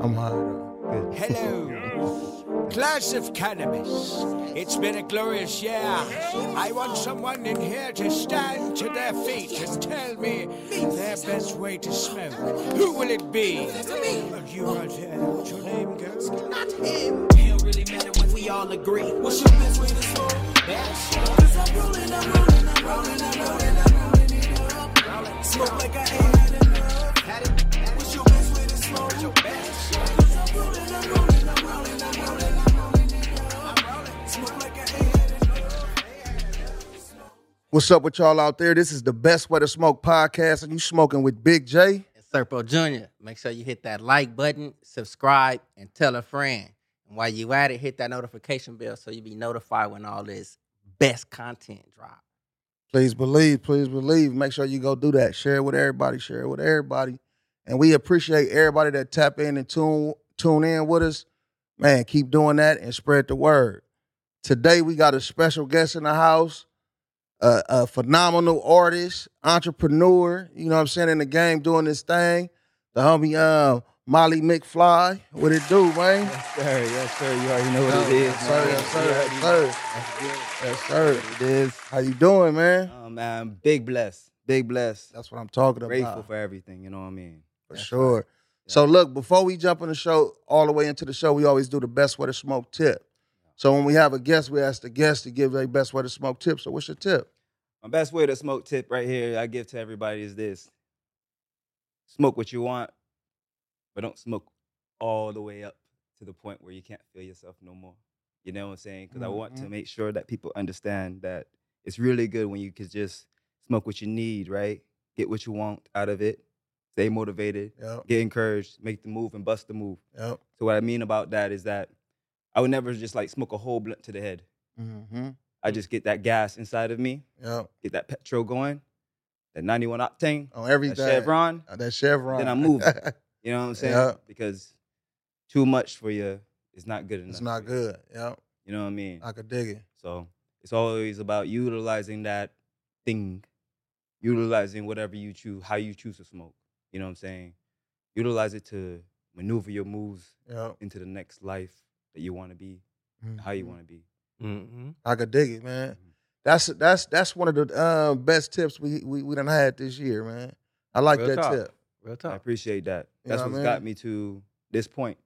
I'm high though. Hello. Class of cannabis. It's been a glorious year. I want someone in here to stand to their feet and tell me their best way to smoke. Who will it be? You right here. What's your name, girl? Not him. It don't really matter when we all agree. What's your best way to smoke? Cause I'm rolling, I'm rolling, I'm rolling, I'm rolling, I'm rolling it up. Smoke like I ain't had enough. What's your best way to smoke? Cause I'm rolling, I'm rolling, I'm rolling, I'm rolling, I'm rolling it up. Smoke like I ain't had enough. What's up with y'all out there? This is the Best Way to Smoke podcast, and you smoking with Big J and Serpo Jr. Make sure you hit that like button, subscribe, and tell a friend. And while you at it, hit that notification bell so you be notified when all this best content drop. Please believe, please believe. Make sure you go do that. Share it with everybody. Share it with everybody. And we appreciate everybody that tap in and tune in with us. Man, keep doing that and spread the word. Today, we got a special guest in the house, a phenomenal artist, entrepreneur, you know what I'm saying, in the game doing this thing. The homie, Maliee McFly. What it do, man? Yes, sir. Yes, sir. You already know what it is. Yes, sir. Yes, sir. Yes, sir. Yes, sir. Yes, sir. It is. How you doing, man? I'm big blessed. Big blessed. That's what I'm talking about. Grateful for everything. You know what I mean? For sure. Right. Yeah. So look, before we jump in the show, all the way into the show, we always do the best way to smoke tip. So when we have a guest, we ask the guest to give their best way to smoke tip. So what's your tip? My best way to smoke tip right here I give to everybody is this. Smoke what you want. But don't smoke all the way up to the point where you can't feel yourself no more. You know what I'm saying? Because I want to make sure that people understand that it's really good when you can just smoke what you need, right? Get what you want out of it. Stay motivated. Yep. Get encouraged. Make the move and bust the move. Yep. So what I mean about that is that I would never just like smoke a whole blunt to the head. Mm-hmm. I just get that gas inside of me. Yep. Get that petrol going. That 91 octane. On everything. That Chevron. Then I move. You know what I'm saying? Yeah. Because too much for you is not good enough. It's not good. Yeah. You know what I mean? I could dig it. So it's always about utilizing that thing, utilizing whatever you choose, how you choose to smoke. You know what I'm saying? Utilize it to maneuver your moves into the next life that you want to be, how you want to be. Mm-hmm. I could dig it, man. Mm-hmm. That's one of the best tips we done had this year, man. I like that tip. Real talk. I appreciate that. That's what's got me to this point.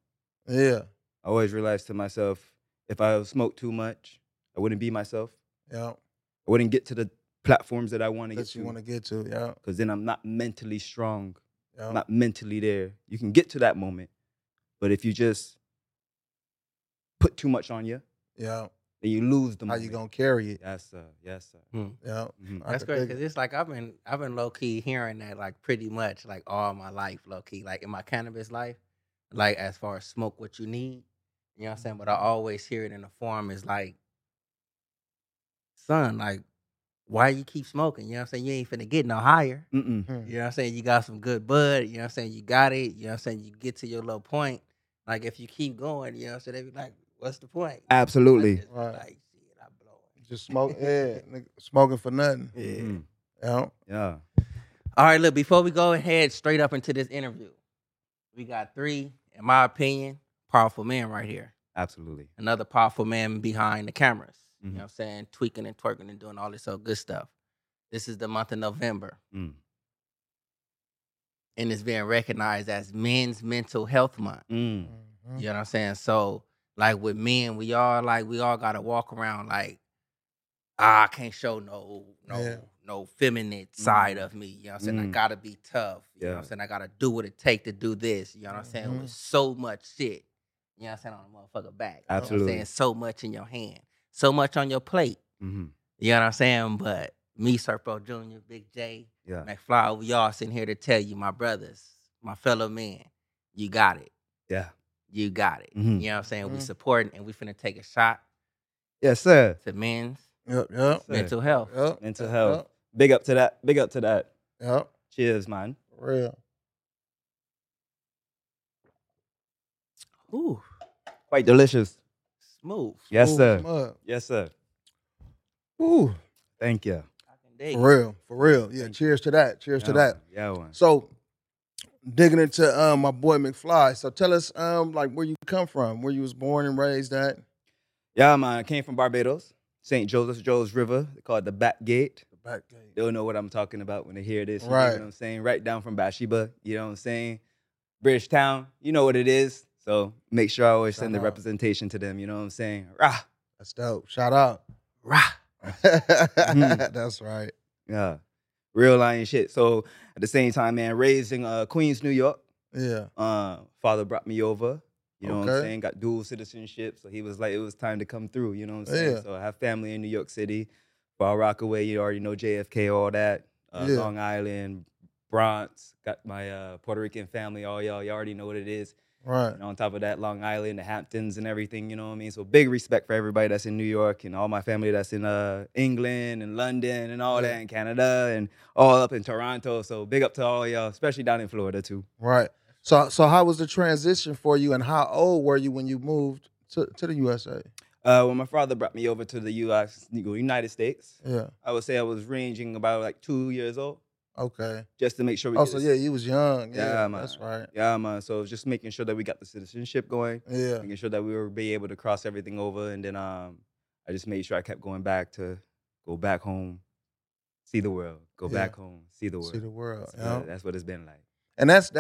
Yeah. I always realized to myself, if I smoked too much, I wouldn't be myself. Yeah. I wouldn't get to the platforms that I want to get to. That you want to get to, yeah. Because then I'm not mentally strong. Yeah. I'm not mentally there. You can get to that moment, but if you just put too much on you, yeah, then you lose the moment. How you going to carry it? Yes, sir. Yes, sir. Yeah. Mm-hmm. That's great because it's like I've been low-key hearing that like pretty much like all my life, low-key. Like in my cannabis life, like as far as smoke what you need, you know what I'm saying? But I always hear it in the form is like, son, like, why you keep smoking? You know what I'm saying? You ain't finna get no higher. Mm-mm. You know what I'm saying? You got some good bud. You know what I'm saying? You got it. You know what I'm saying? You get to your little point. Like if you keep going, you know what I'm saying? They be like, what's the point? Absolutely. Just, right. Like, shit, I blow it. Just smoke, yeah, nigga, smoking for nothing. Yeah. Mm-hmm. Yeah. All right, look, before we go ahead straight up into this interview, we got three, in my opinion, powerful men right here. Absolutely. Another powerful man behind the cameras. Mm-hmm. You know what I'm saying? Tweaking and twerking and doing all this so good stuff. This is the month of November. Mm. And it's being recognized as Men's Mental Health Month. Mm. Mm-hmm. You know what I'm saying? So, like with men, we all gotta walk around like, I can't show no feminine side of me. You know what I'm saying? I gotta be tough. You know what I'm saying? I gotta do what it take to do this. You know what I'm saying? With so much shit. You know what I'm saying? On the motherfucker back. You know what I'm saying? So much in your hand. So much on your plate. Mm-hmm. You know what I'm saying? But me, Serpo Jr., Big J, McFly, we all sitting here to tell you, my brothers, my fellow men, you got it. Yeah. You got it. Mm-hmm. You know what I'm saying? Mm-hmm. We supporting and we finna take a shot. Yes, sir. To men's mental health. Yep. Mental health. Yep. Big up to that. Big up to that. Yep. Cheers, man. For real. Ooh. Quite delicious. Smooth. Yes, sir. Smooth. Yes, sir. Ooh. Thank you. For real. For real. Yeah. Cheers to that. Cheers to that. Yeah, one. So digging into my boy McFly. So tell us like where you come from, where you was born and raised at. Yeah, man, I came from Barbados, St. Joseph, Joe's River. They call it the Back Gate. The Back Gate. They don't know what I'm talking about when they hear this. Right. You know what I'm saying? Right down from Bathsheba, you know what I'm saying? Bridgetown, you know what it is. So make sure I always send the representation to them, you know what I'm saying? Rah. That's dope. Shout out. Rah. That's right. Yeah. Real lion shit. So at the same time, man, raised in Queens, New York. Yeah. Father brought me over. You know what I'm saying? Got dual citizenship. So he was like, it was time to come through. You know what I'm saying? Yeah. So I have family in New York City. Far Rockaway, you already know JFK, all that. Long Island, Bronx. Got my Puerto Rican family, all y'all. You already know what it is. Right. And on top of that, Long Island, the Hamptons and everything. You know what I mean? So big respect for everybody that's in New York and all my family that's in England and London and all that, and Canada and all up in Toronto. So big up to all y'all, especially down in Florida too. Right. So how was the transition for you, and how old were you when you moved to the USA? When my father brought me over to the U.S., United States, I would say I was ranging about like 2 years old. Okay. Just to make sure we you was young. Yeah, man. That's right. Yeah, man. So just making sure that we got the citizenship going. Yeah. Making sure that we were be able to cross everything over, and then I just made sure I kept going back to go back home, see the world. Go back home, see the world. See the world. So that's what it's been like. And that's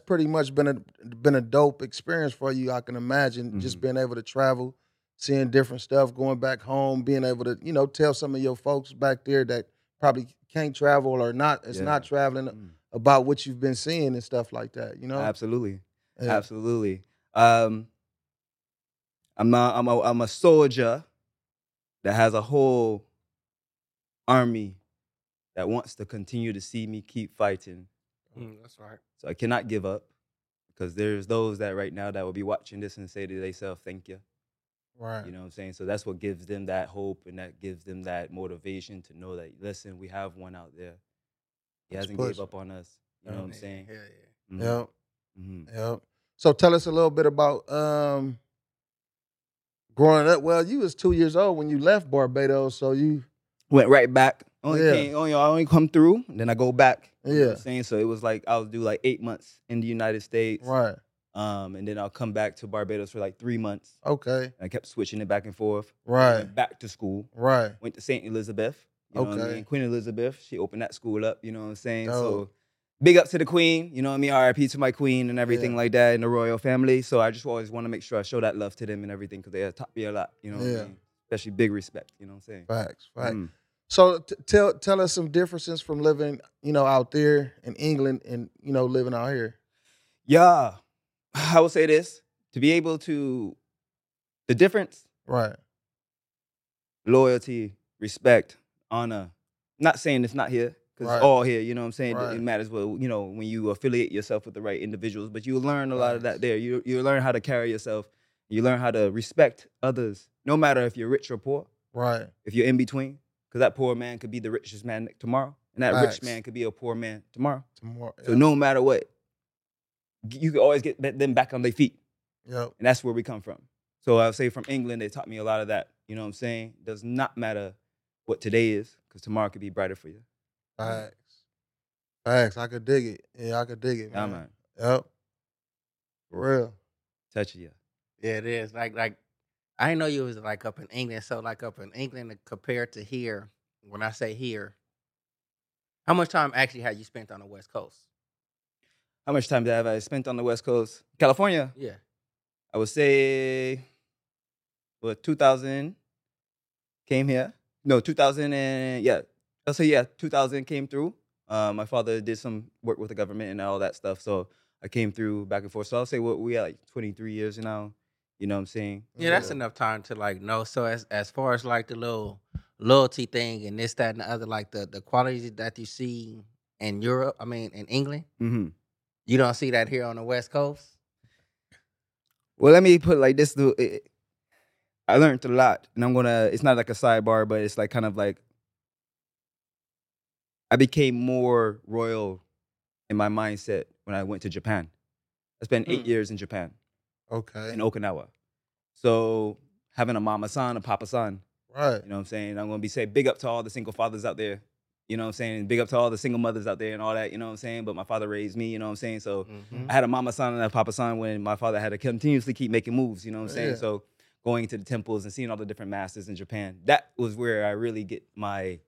pretty much been a dope experience for you, I can imagine, just being able to travel, seeing different stuff, going back home, being able to, tell some of your folks back there that probably can't travel or not traveling about what you've been seeing and stuff like that, Absolutely. Yeah. Absolutely. I'm a soldier that has a whole army that wants to continue to see me keep fighting. That's right. So I cannot give up, because there's those that right now that will be watching this and say to themselves, thank you. Right. You know what I'm saying? So that's what gives them that hope, and that gives them that motivation to know that, listen, we have one out there. He hasn't gave up on us. You know what I'm saying? Yeah, yeah. Mm-hmm. Yep. Mm-hmm. Yep. So tell us a little bit about growing up. Well, you was 2 years old when you left Barbados, so you went right back. I only come through, then I go back. You know what I'm saying? So it was like I'll do like 8 months in the United States. Right. And then I'll come back to Barbados for like 3 months. Okay. And I kept switching it back and forth. Right. Went back to school. Right. Went to St. Elizabeth. You know what I mean? Queen Elizabeth, she opened that school up, you know what I'm saying? Dope. So big up to the queen, you know what I mean? RIP to my queen and everything like that, and the royal family. So I just always want to make sure I show that love to them and everything, because they taught me a lot, you know what I mean? Especially big respect, you know what I'm saying? Facts, facts. Mm. So tell us some differences from living, out there in England and, living out here. Yeah. I will say this, to be able to, the difference, right? Loyalty, respect, honor. Not saying it's not here, because it's all here, you know what I'm saying? Right. It matters well, when you affiliate yourself with the right individuals, but you learn a lot of that there. You learn how to carry yourself. You learn how to respect others, no matter if you're rich or poor. Right. If you're in between, because that poor man could be the richest man tomorrow, and that rich man could be a poor man tomorrow. So no matter what, you can always get them back on their feet. Yep. And that's where we come from. So I would say from England, they taught me a lot of that. You know what I'm saying? Does not matter what today is, because tomorrow could be brighter for you. Facts. Facts. I could dig it. Yeah, I could dig it, man. Yeah, man. Yep. For real. Touchy, yeah. Yeah, it is. Like I didn't know you was like up in England. So like up in England compared to here, when I say here, how much time actually had you spent on the West Coast? How much time have I spent on the West Coast? California? Yeah. I would say 2000 came here. No, 2000 and 2000 came through. My father did some work with the government and all that stuff. So I came through back and forth. So I'll say we at like 23 years now. You know what I'm saying? Yeah, that's enough time to like know. So as far as like the little loyalty thing and this, that, and the other, like the qualities that you see in Europe, in England. Mm-hmm. You don't see that here on the West Coast? Well, let me put it like this. I learned a lot, and it's not like a sidebar, but it's like kind of like I became more royal in my mindset when I went to Japan. I spent 8 years in Japan. Okay. In Okinawa. So having a mama-san, a papa-san. Right. You know what I'm saying? I'm going to be saying big up to all the single fathers out there. You know what I'm saying? And big up to all the single mothers out there and all that, you know what I'm saying? But my father raised me, you know what I'm saying? So I had a mama son and a papa son when my father had to continuously keep making moves, you know what I'm saying? Yeah. So going to the temples and seeing all the different masters in Japan, that was where I really get my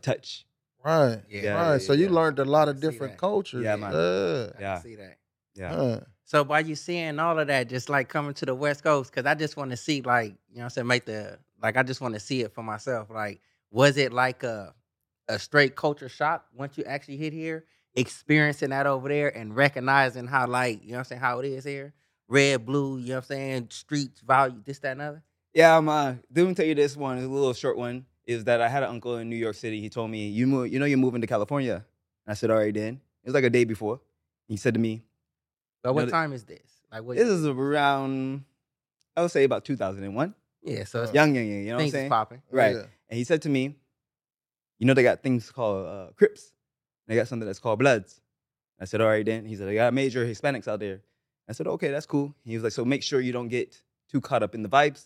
touch. Right, yeah. So you learned a lot of different cultures. Yeah, man. I can see that. Yeah. So while you seeing all of that, just like coming to the West Coast, because I just want to see, like, you know what I'm saying, I just want to see it for myself. Like, was it like a straight culture shock once you actually hit here, experiencing that over there and recognizing how, like, you know what I'm saying, how it is here? Red, blue, you know what I'm saying, streets, value, this, that, and other? Yeah, let me tell you this one, a little short one, is that I had an uncle in New York City. He told me, you know you're moving to California? And I said, all right, then. It was like a day before. He said to me. So what time is this? Like, what? This is around, I would say about 2001. Yeah, so it's young, you know what I'm saying? Things popping. Right. Yeah. And he said to me, you know, they got things called Crips. They got something that's called Bloods. I said, all right, then. He said, they got major Hispanics out there. I said, okay, that's cool. He was like, so make sure you don't get too caught up in the vibes.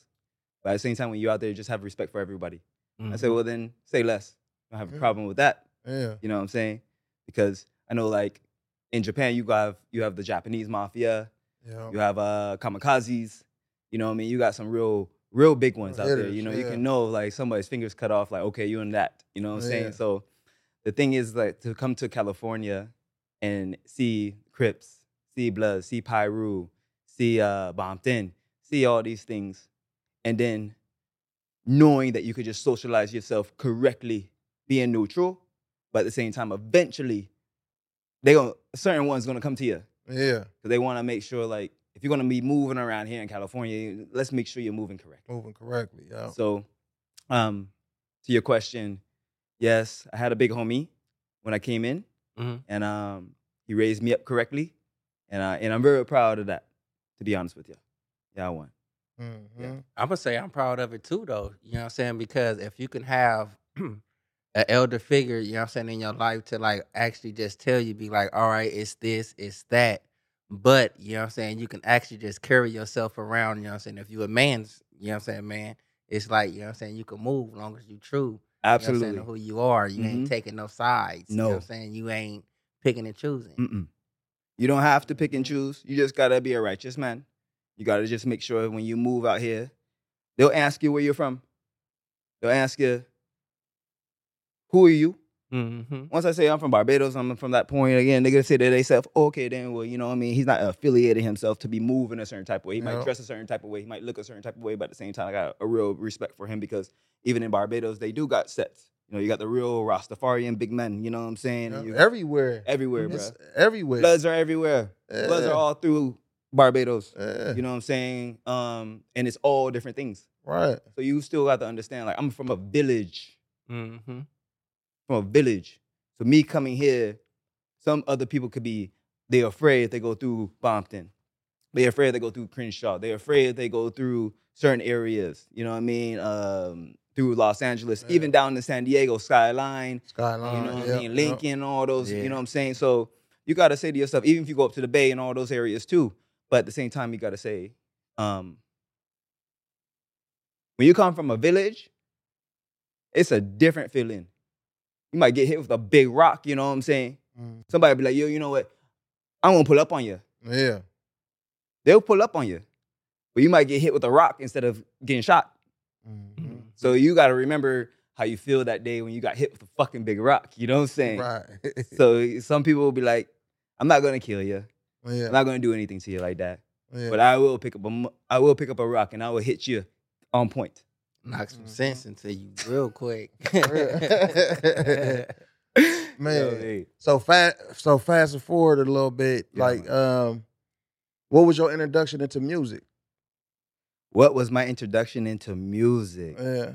But at the same time, when you're out there, just have respect for everybody. I said, well, then say less. I don't have a problem with that. Yeah. You know what I'm saying? Because I know, like, in Japan, you have the Japanese mafia. Yeah. You have kamikazes. You know what I mean? You got some real big ones out there. You know, you can know, like, somebody's fingers cut off. Like, okay, you're in that. You know what I'm saying? So the thing is, like, to come to California and see Crips, see Bloods, see Piru, see Bompton, see all these things, and then knowing that you could just socialize yourself correctly, being neutral, but at the same time, eventually, certain one's going to come to you. Yeah. Because they want to make sure, like, if you're going to be moving around here in California, let's make sure you're moving correctly. Moving correctly, yeah. So, to your question, yes, I had a big homie when I came in, and he raised me up correctly, and I'm very proud of that, to be honest with you. Yeah, I won. Yeah. I'm gonna say I'm proud of it too, though. You know what I'm saying? Because if you can have an elder figure, you know what I'm saying, in your life to, like, actually just tell you, be like, all right, it's this, it's that. But, you know what I'm saying, you can actually just carry yourself around, you know what I'm saying? If you're a man, you know what I'm saying, man, it's like, you know what I'm saying, you can move as long as you true. Absolutely. You know who you are. You ain't taking no sides. No. You know what I'm saying? You ain't picking and choosing. You don't have to pick and choose. You just gotta be a righteous man. You got to just make sure when you move out here, they'll ask you where you're from. They'll ask you, who are you? Once I say I'm from Barbados, I'm from that point again, they're going to say to themselves, okay, then, well, you know what I mean? He's not affiliated himself to be moving a certain type of way. He might dress a certain type of way. He might look a certain type of way. But at the same time, I got a real respect for him because even in Barbados, they do got sets. You know, you got the real Rastafarian big men, you know what I'm saying? Yeah. Everywhere, bro. Everywhere. Bloods are everywhere. Yeah. Bloods are all through Barbados, you know what I'm saying? And it's all different things. Right. So you still got to understand, like, I'm from a village. From a village. So me coming here, some other people could be, they're afraid they go through Bompton. They're afraid they go through Crenshaw. They're afraid they go through certain areas, you know what I mean? Through Los Angeles, even down to San Diego, Skyline, you know what I mean? Lincoln, all those, you know what I'm saying? So you got to say to yourself, even if you go up to the Bay and all those areas too, but at the same time, you got to say, when you come from a village, it's a different feeling. You might get hit with a big rock, you know what I'm saying? Somebody be like, yo, you know what? I'm going to pull up on you. Yeah. They'll pull up on you. But you might get hit with a rock instead of getting shot. So you got to remember how you feel that day when you got hit with a fucking big rock. You know what I'm saying? Right. So some people will be like, I'm not going to kill you. Yeah. I'm not gonna do anything to you like that, but I will pick up a rock and I will hit you on point. Knock some sense into you real quick, man. Yo, so fast forward a little bit. Yeah, like, what was your introduction into music? What was my introduction into music? Yeah,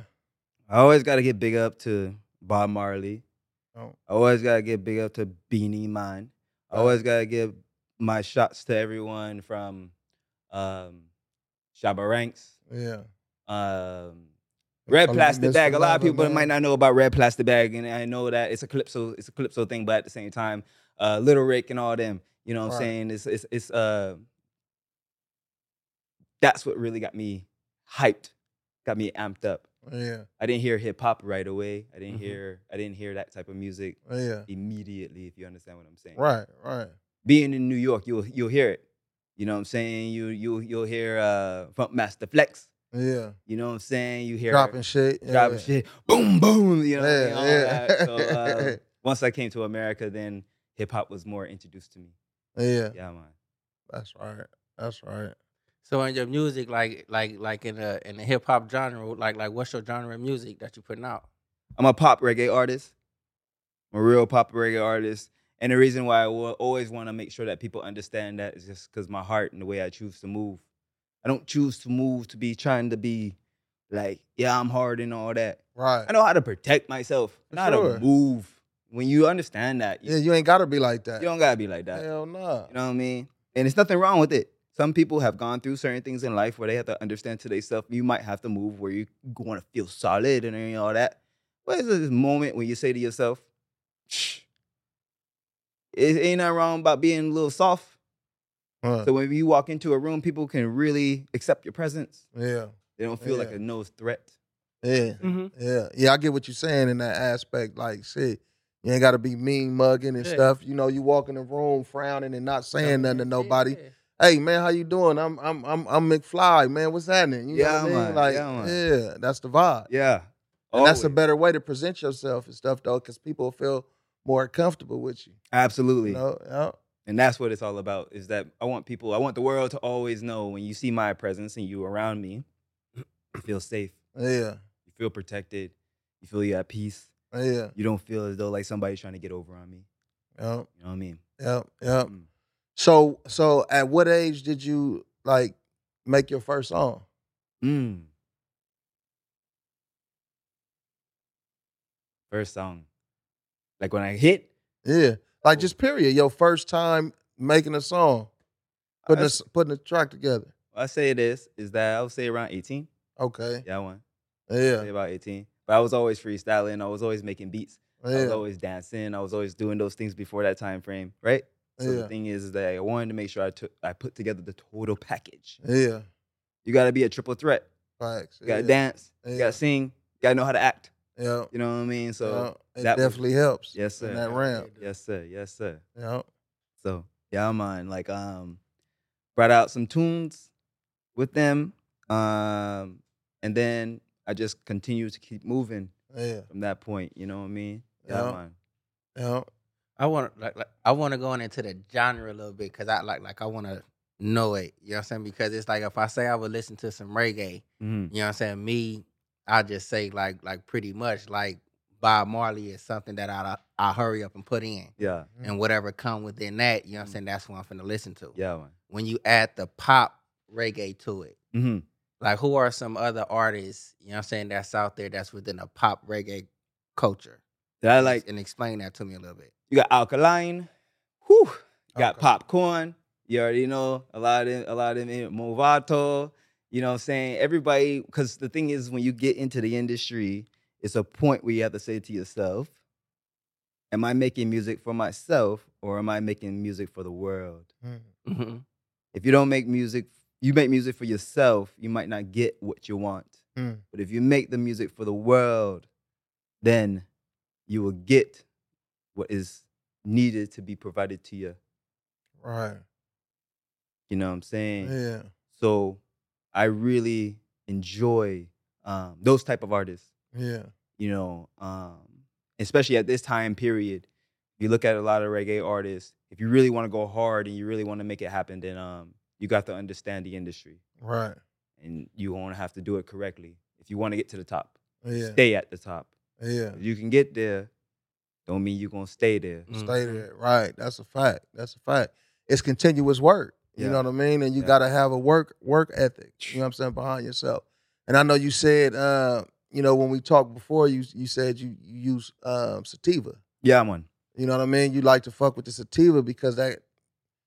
I always gotta get big up to Bob Marley. Oh. I always gotta get big up to Beanie Man. I always gotta give my shots to everyone from Shabba Ranks. Yeah. Red Plastic Bag. A lot of people might not know about Red Plastic Bag, and I know that it's a Calypso thing, but at the same time, Little Rick and all them, you know what I'm saying? It's that's what really got me hyped, got me amped up. Oh, yeah. I didn't hear hip hop right away. I didn't hear that type of music immediately, if you understand what I'm saying. Right, right. Being in New York, you'll hear it. You know what I'm saying? You'll hear Funk Master Flex. Yeah. You know what I'm saying? You hear dropping shit. Dropping shit. Boom, boom. You know what I mean? So once I came to America, then hip hop was more introduced to me. Yeah. Yeah, man. That's right. That's right. So in your music, like in the hip hop genre, like what's your genre of music that you're putting out? I'm a pop reggae artist. I'm a real pop reggae artist. And the reason why I always want to make sure that people understand that is just because my heart and the way I choose to move. I don't choose to move to be trying to be like, yeah, I'm hard and all that. Right. I know how to protect myself. I know how to move. When you understand that. Yeah, you ain't got to be like that. You don't got to be like that. Hell no. Nah. You know what I mean? And there's nothing wrong with it. Some people have gone through certain things in life where they have to understand to themselves, you might have to move where you want to feel solid and all that. But it's this moment when you say to yourself, shh. It ain't nothing wrong about being a little soft. Huh. So when you walk into a room, people can really accept your presence. Yeah. They don't feel like a nose threat. Yeah. Mm-hmm. Yeah. Yeah, I get what you're saying in that aspect. Like, shit, you ain't got to be mean mugging and stuff. You know, you walk in the room frowning and not saying nothing to nobody. Yeah. Hey, man, how you doing? I'm McFly, man. What's happening? You know what I mean? Like, yeah, that's the vibe. Yeah. And that's a better way to present yourself and stuff, though, because people feel more comfortable with you. Absolutely. You know? Yeah. And that's what it's all about, is that I want the world to always know when you see my presence and you around me, you feel safe. Yeah. You feel protected. You feel you're at peace. Yeah. You don't feel as though like somebody's trying to get over on me. Yep. You know what I mean? Yep, yep. Mm. So at what age did you like make your first song? First song. Like when I hit? Yeah. Like just period. Your first time making a song, putting a track together. I say this is that I would say around 18. Okay. Yeah, I say about 18. But I was always freestyling. I was always making beats. Yeah. I was always dancing. I was always doing those things before that time frame, right? So the thing is that I wanted to make sure I put together the total package. Yeah. You got to be a triple threat. Facts. You got to dance. Yeah. You got to sing. You got to know how to act. Yeah. You know what I mean? So that definitely helps. Yes, sir. In that round. Yes, sir. Yes, sir. Yeah. So, yeah, man. Like, brought out some tunes with them. And then I just continued to keep moving from that point. You know what I mean? Yeah, man. Yeah. I want to go into the genre a little bit because I like I want to know it. You know what I'm saying? Because it's like if I say I would listen to some reggae, you know what I'm saying? I just say like pretty much like Bob Marley is something that I hurry up and put in. Yeah. And whatever come within that, you know what I'm saying? That's what I'm finna listen to. Yeah, man. When you add the pop reggae to it, like who are some other artists, you know what I'm saying, that's out there that's within a pop reggae culture? That I like. And explain that to me a little bit. You got Alkaline, you got Popcorn, you already know, a lot of them, Movato. You know what I'm saying? Everybody, because the thing is, when you get into the industry, it's a point where you have to say to yourself, am I making music for myself or am I making music for the world? Mm-hmm. If you don't make music, you make music for yourself, you might not get what you want. Mm. But if you make the music for the world, then you will get what is needed to be provided to you. Right. You know what I'm saying? Yeah. So I really enjoy those type of artists. Yeah. You know, especially at this time period, you look at a lot of reggae artists, if you really want to go hard and you really want to make it happen, then you got to understand the industry. Right. And you want to have to do it correctly. If you want to get to the top, stay at the top. Yeah. If you can get there, don't mean you're going to stay there. Stay there, right. That's a fact. That's a fact. It's continuous work. You know what I mean? And you got to have a work ethic, you know what I'm saying, behind yourself. And I know you said, you know, when we talked before, you said you use sativa. Yeah, man. You know what I mean? You like to fuck with the sativa because that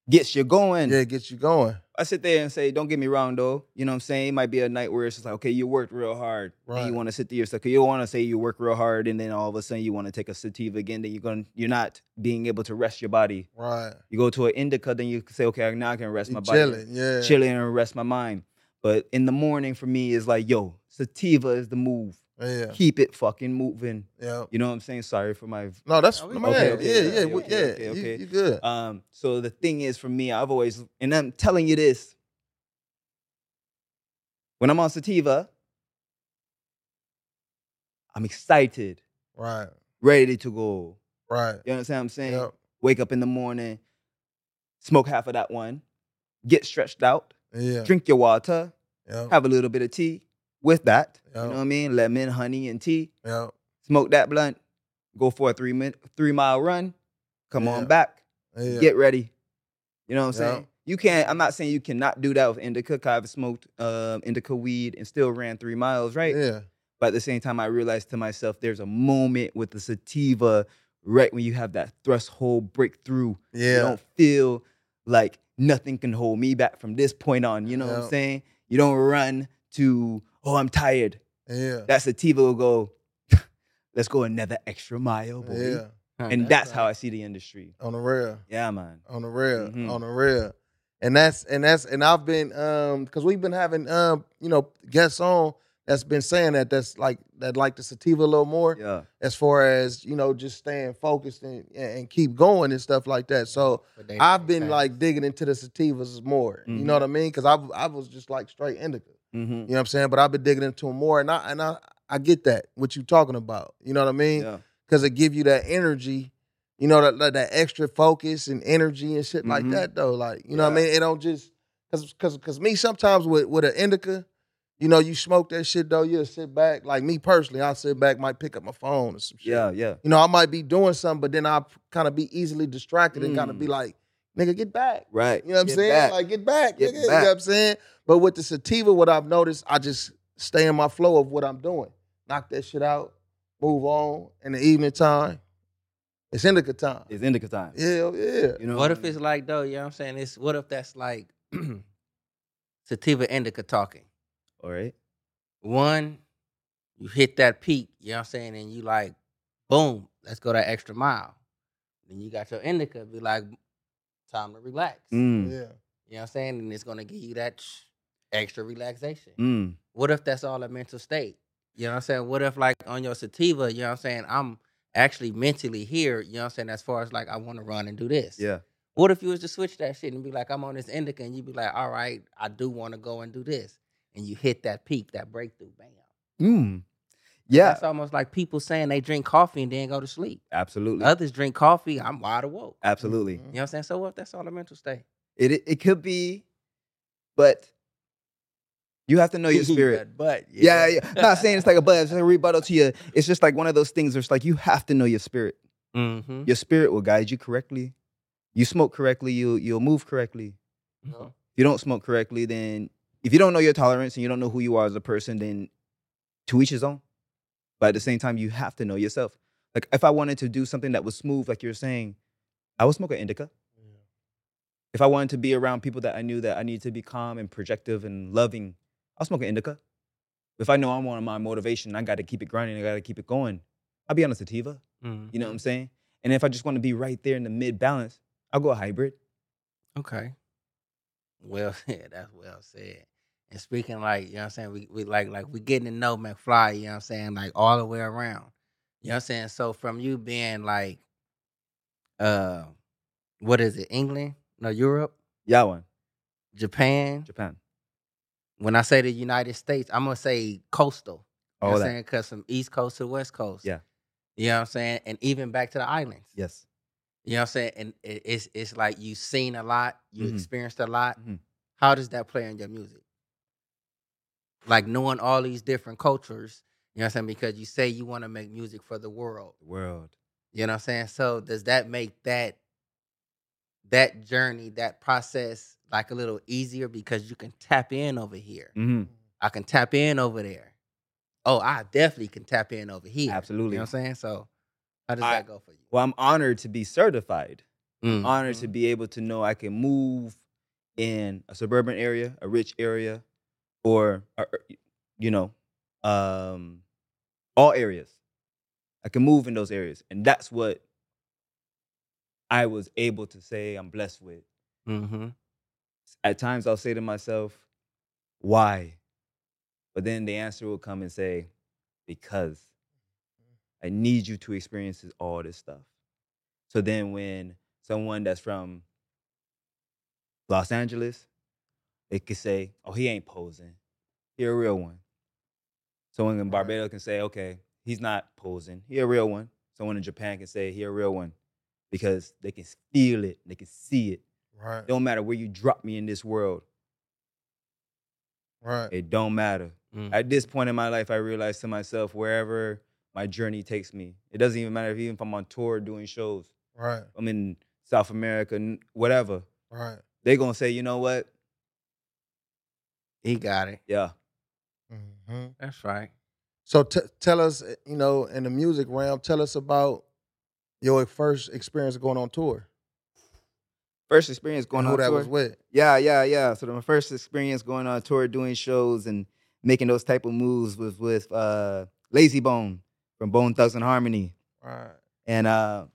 gets you going. Yeah, it gets you going. I sit there and say, don't get me wrong, though. You know what I'm saying? It might be a night where it's just like, okay, you worked real hard. Right. And you want to sit there yourself. You don't want to say you work real hard and then all of a sudden you want to take a sativa again. Then you're not being able to rest your body. Right. You go to an indica, then you say, okay, now I can rest my body. Chilling and rest my mind. But in the morning for me, it's like, yo, sativa is the move. Keep it fucking moving. Yeah. You know what I'm saying? Sorry for my... No, that's... Okay. You good. So the thing is, for me, I've always... And I'm telling you this. When I'm on sativa, I'm excited. Right. Ready to go. Right. You understand what I'm saying? Yep. Wake up in the morning, smoke half of that one, get stretched out, drink your water, have a little bit of tea with that. Yep. You know what I mean? Lemon, honey, and tea. Yep. Smoke that blunt, go for a three-mile run, come on back, get ready. You know what I'm saying? You can't, I'm not saying you cannot do that with indica, because I've smoked indica weed and still ran 3 miles, right? Yeah. But at the same time, I realized to myself, there's a moment with the sativa right when you have that threshold breakthrough. Yeah. You don't feel like nothing can hold me back from this point on. You know what I'm saying? You don't run to, oh, I'm tired. Yeah. That sativa will go, let's go another extra mile, boy. Yeah. And that's how I see the industry. On the rail. Yeah, man. On the rail. Mm-hmm. On the rail. And I've been, because we've been having, guests on that's been saying that the sativa a little more, as far as, just staying focused and keep going and stuff like that. So I've been digging into the sativas more, you know what I mean? Because I was just like straight indica, you know what I'm saying? But I've been digging into them more, and I get that, what you talking about, you know what I mean? Because it give you that energy, you know, that extra focus and energy and shit like that though. Like, you know what I mean? It don't just, because me sometimes with an indica, you know, you smoke that shit though, you'll sit back. Like me personally, I'll sit back, might pick up my phone or some shit. Yeah, yeah. You know, I might be doing something, but then I'll kind of be easily distracted and kind of be like, nigga, get back. Right. You know what I'm saying? Back. Like, get back, nigga. You know what I'm saying? But with the sativa, what I've noticed, I just stay in my flow of what I'm doing. Knock that shit out, move on in the evening time. It's indica time. It's indica time. Yeah, yeah. You know what if it's like, though, you know what I'm saying? What if that's like sativa indica talking? All right. One, you hit that peak, you know what I'm saying, and you like, boom, let's go that extra mile. Then you got your indica, be like, time to relax. Mm. Yeah. You know what I'm saying? And it's going to give you that extra relaxation. Mm. What if that's all a mental state? You know what I'm saying? What if, like, on your sativa, you know what I'm saying, I'm actually mentally here, you know what I'm saying, as far as, like, I want to run and do this. Yeah. What if you was to switch that shit and be like, I'm on this indica, and you be like, all right, I do want to go and do this. And you hit that peak, that breakthrough, bam. Mm. Yeah. That's almost like people saying they drink coffee and then go to sleep. Absolutely. Others drink coffee, I'm wide awoke. Absolutely. Mm-hmm. You know what I'm saying? So what if that's all a mental state? It could be, but you have to know your spirit. But yeah. Not saying it's like a but, it's a rebuttal to you. It's just like one of those things where it's like you have to know your spirit. Mm-hmm. Your spirit will guide you correctly. You smoke correctly, you'll move correctly. Mm-hmm. If you don't smoke correctly, then if you don't know your tolerance and you don't know who you are as a person, then to each his own. But at the same time, you have to know yourself. Like, if I wanted to do something that was smooth, like you're saying, I would smoke an indica. Yeah. If I wanted to be around people that I knew that I needed to be calm and projective and loving, I'll smoke an indica. If I know I'm on my motivation, I got to keep it grinding, I got to keep it going, I'll be on a sativa. Mm-hmm. You know what I'm saying? And if I just want to be right there in the mid-balance, I'll go a hybrid. Okay. Well said. That's well said. And speaking like, you know what I'm saying, we like we getting to know McFly, you know what I'm saying, like all the way around. You know what I'm saying? So from you being like, what is it, England? No, Europe? Yeah, one. Japan. When I say the United States, I'm going to say coastal. You know what I'm saying? Because from East Coast to West Coast. Yeah. You know what I'm saying? And even back to the islands. Yes. You know what I'm saying? And it's like you've seen a lot, you experienced a lot. Mm-hmm. How does that play in your music? Like knowing all these different cultures, you know what I'm saying? Because you say you want to make music for the world. You know what I'm saying? So does that make that journey, that process like a little easier because you can tap in over here? Mm-hmm. I can tap in over there. Oh, I definitely can tap in over here. Absolutely. You know what I'm saying? So how does that go for you? Well, I'm honored to be certified. I'm honored to be able to know I can move in a suburban area, a rich area, or, all areas. I can move in those areas. And that's what I was able to say I'm blessed with. Mm-hmm. At times I'll say to myself, why? But then the answer will come and say, because I need you to experience all this stuff. So then when someone that's from Los Angeles, it could say, oh, he ain't posing. He a real one. Someone in Barbados can say, okay, he's not posing. He a real one. Someone in Japan can say, he a real one. Because they can feel it. They can see it. Right. Don't matter where you drop me in this world. Right. It don't matter. Mm. At this point in my life, I realized to myself, wherever my journey takes me, it doesn't even matter if I'm on tour doing shows. Right. I'm in South America, whatever. Right. They're going to say, you know what? He got it. Yeah. Mm-hmm. That's right. So tell us, you know, in the music realm, tell us about your first experience going on tour. First experience going on tour? Who that was with? Yeah. So my first experience going on tour, doing shows and making those type of moves was with Lazy Bone from Bone Thugs-N-Harmony. Right. And my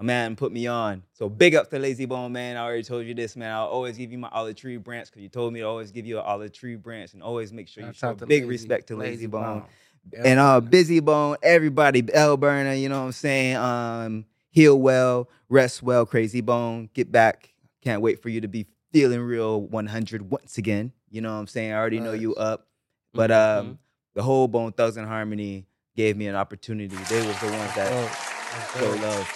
man put me on. So big up to Lazy Bone, man. I already told you this, man. I'll always give you my olive tree branch because you told me to always give you an olive tree branch and always make sure you show big respect to Lazy Bone. And Busy Bone, everybody, L Burner, you know what I'm saying? Heal well, rest well, Crazy Bone, get back. Can't wait for you to be feeling real 100 once again. You know what I'm saying? I already know you up. But the whole Bone Thugs and Harmony gave me an opportunity. They was the ones that showed love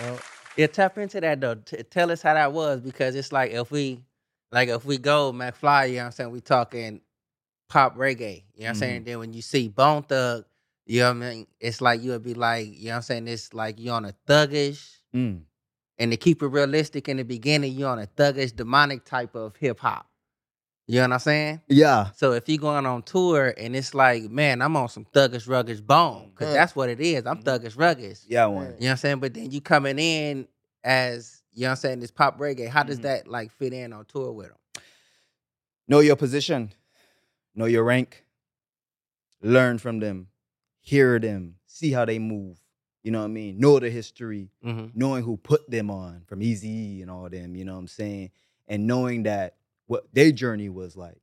to me. Yeah, tap into that though. Tell us how that was, because it's like if we go McFly, you know what I'm saying, we talking pop reggae, you know what I'm saying? Then when you see Bone Thug, you know what I mean, it's like you would be like, you know what I'm saying, it's like you on a thuggish, and to keep it realistic in the beginning, you on a thuggish, demonic type of hip hop. You know what I'm saying? Yeah. So if you're going on tour and it's like, man, I'm on some thuggish, ruggish Bone, because that's what it is. I'm thuggish, ruggish. Yeah, one. You know what I'm saying? But then you coming in as, you know what I'm saying, this pop reggae. How does that like fit in on tour with them? Know your position. Know your rank. Learn from them. Hear them. See how they move. You know what I mean? Know the history. Mm-hmm. Knowing who put them on from Eazy-E and all them, you know what I'm saying? And knowing that what their journey was like.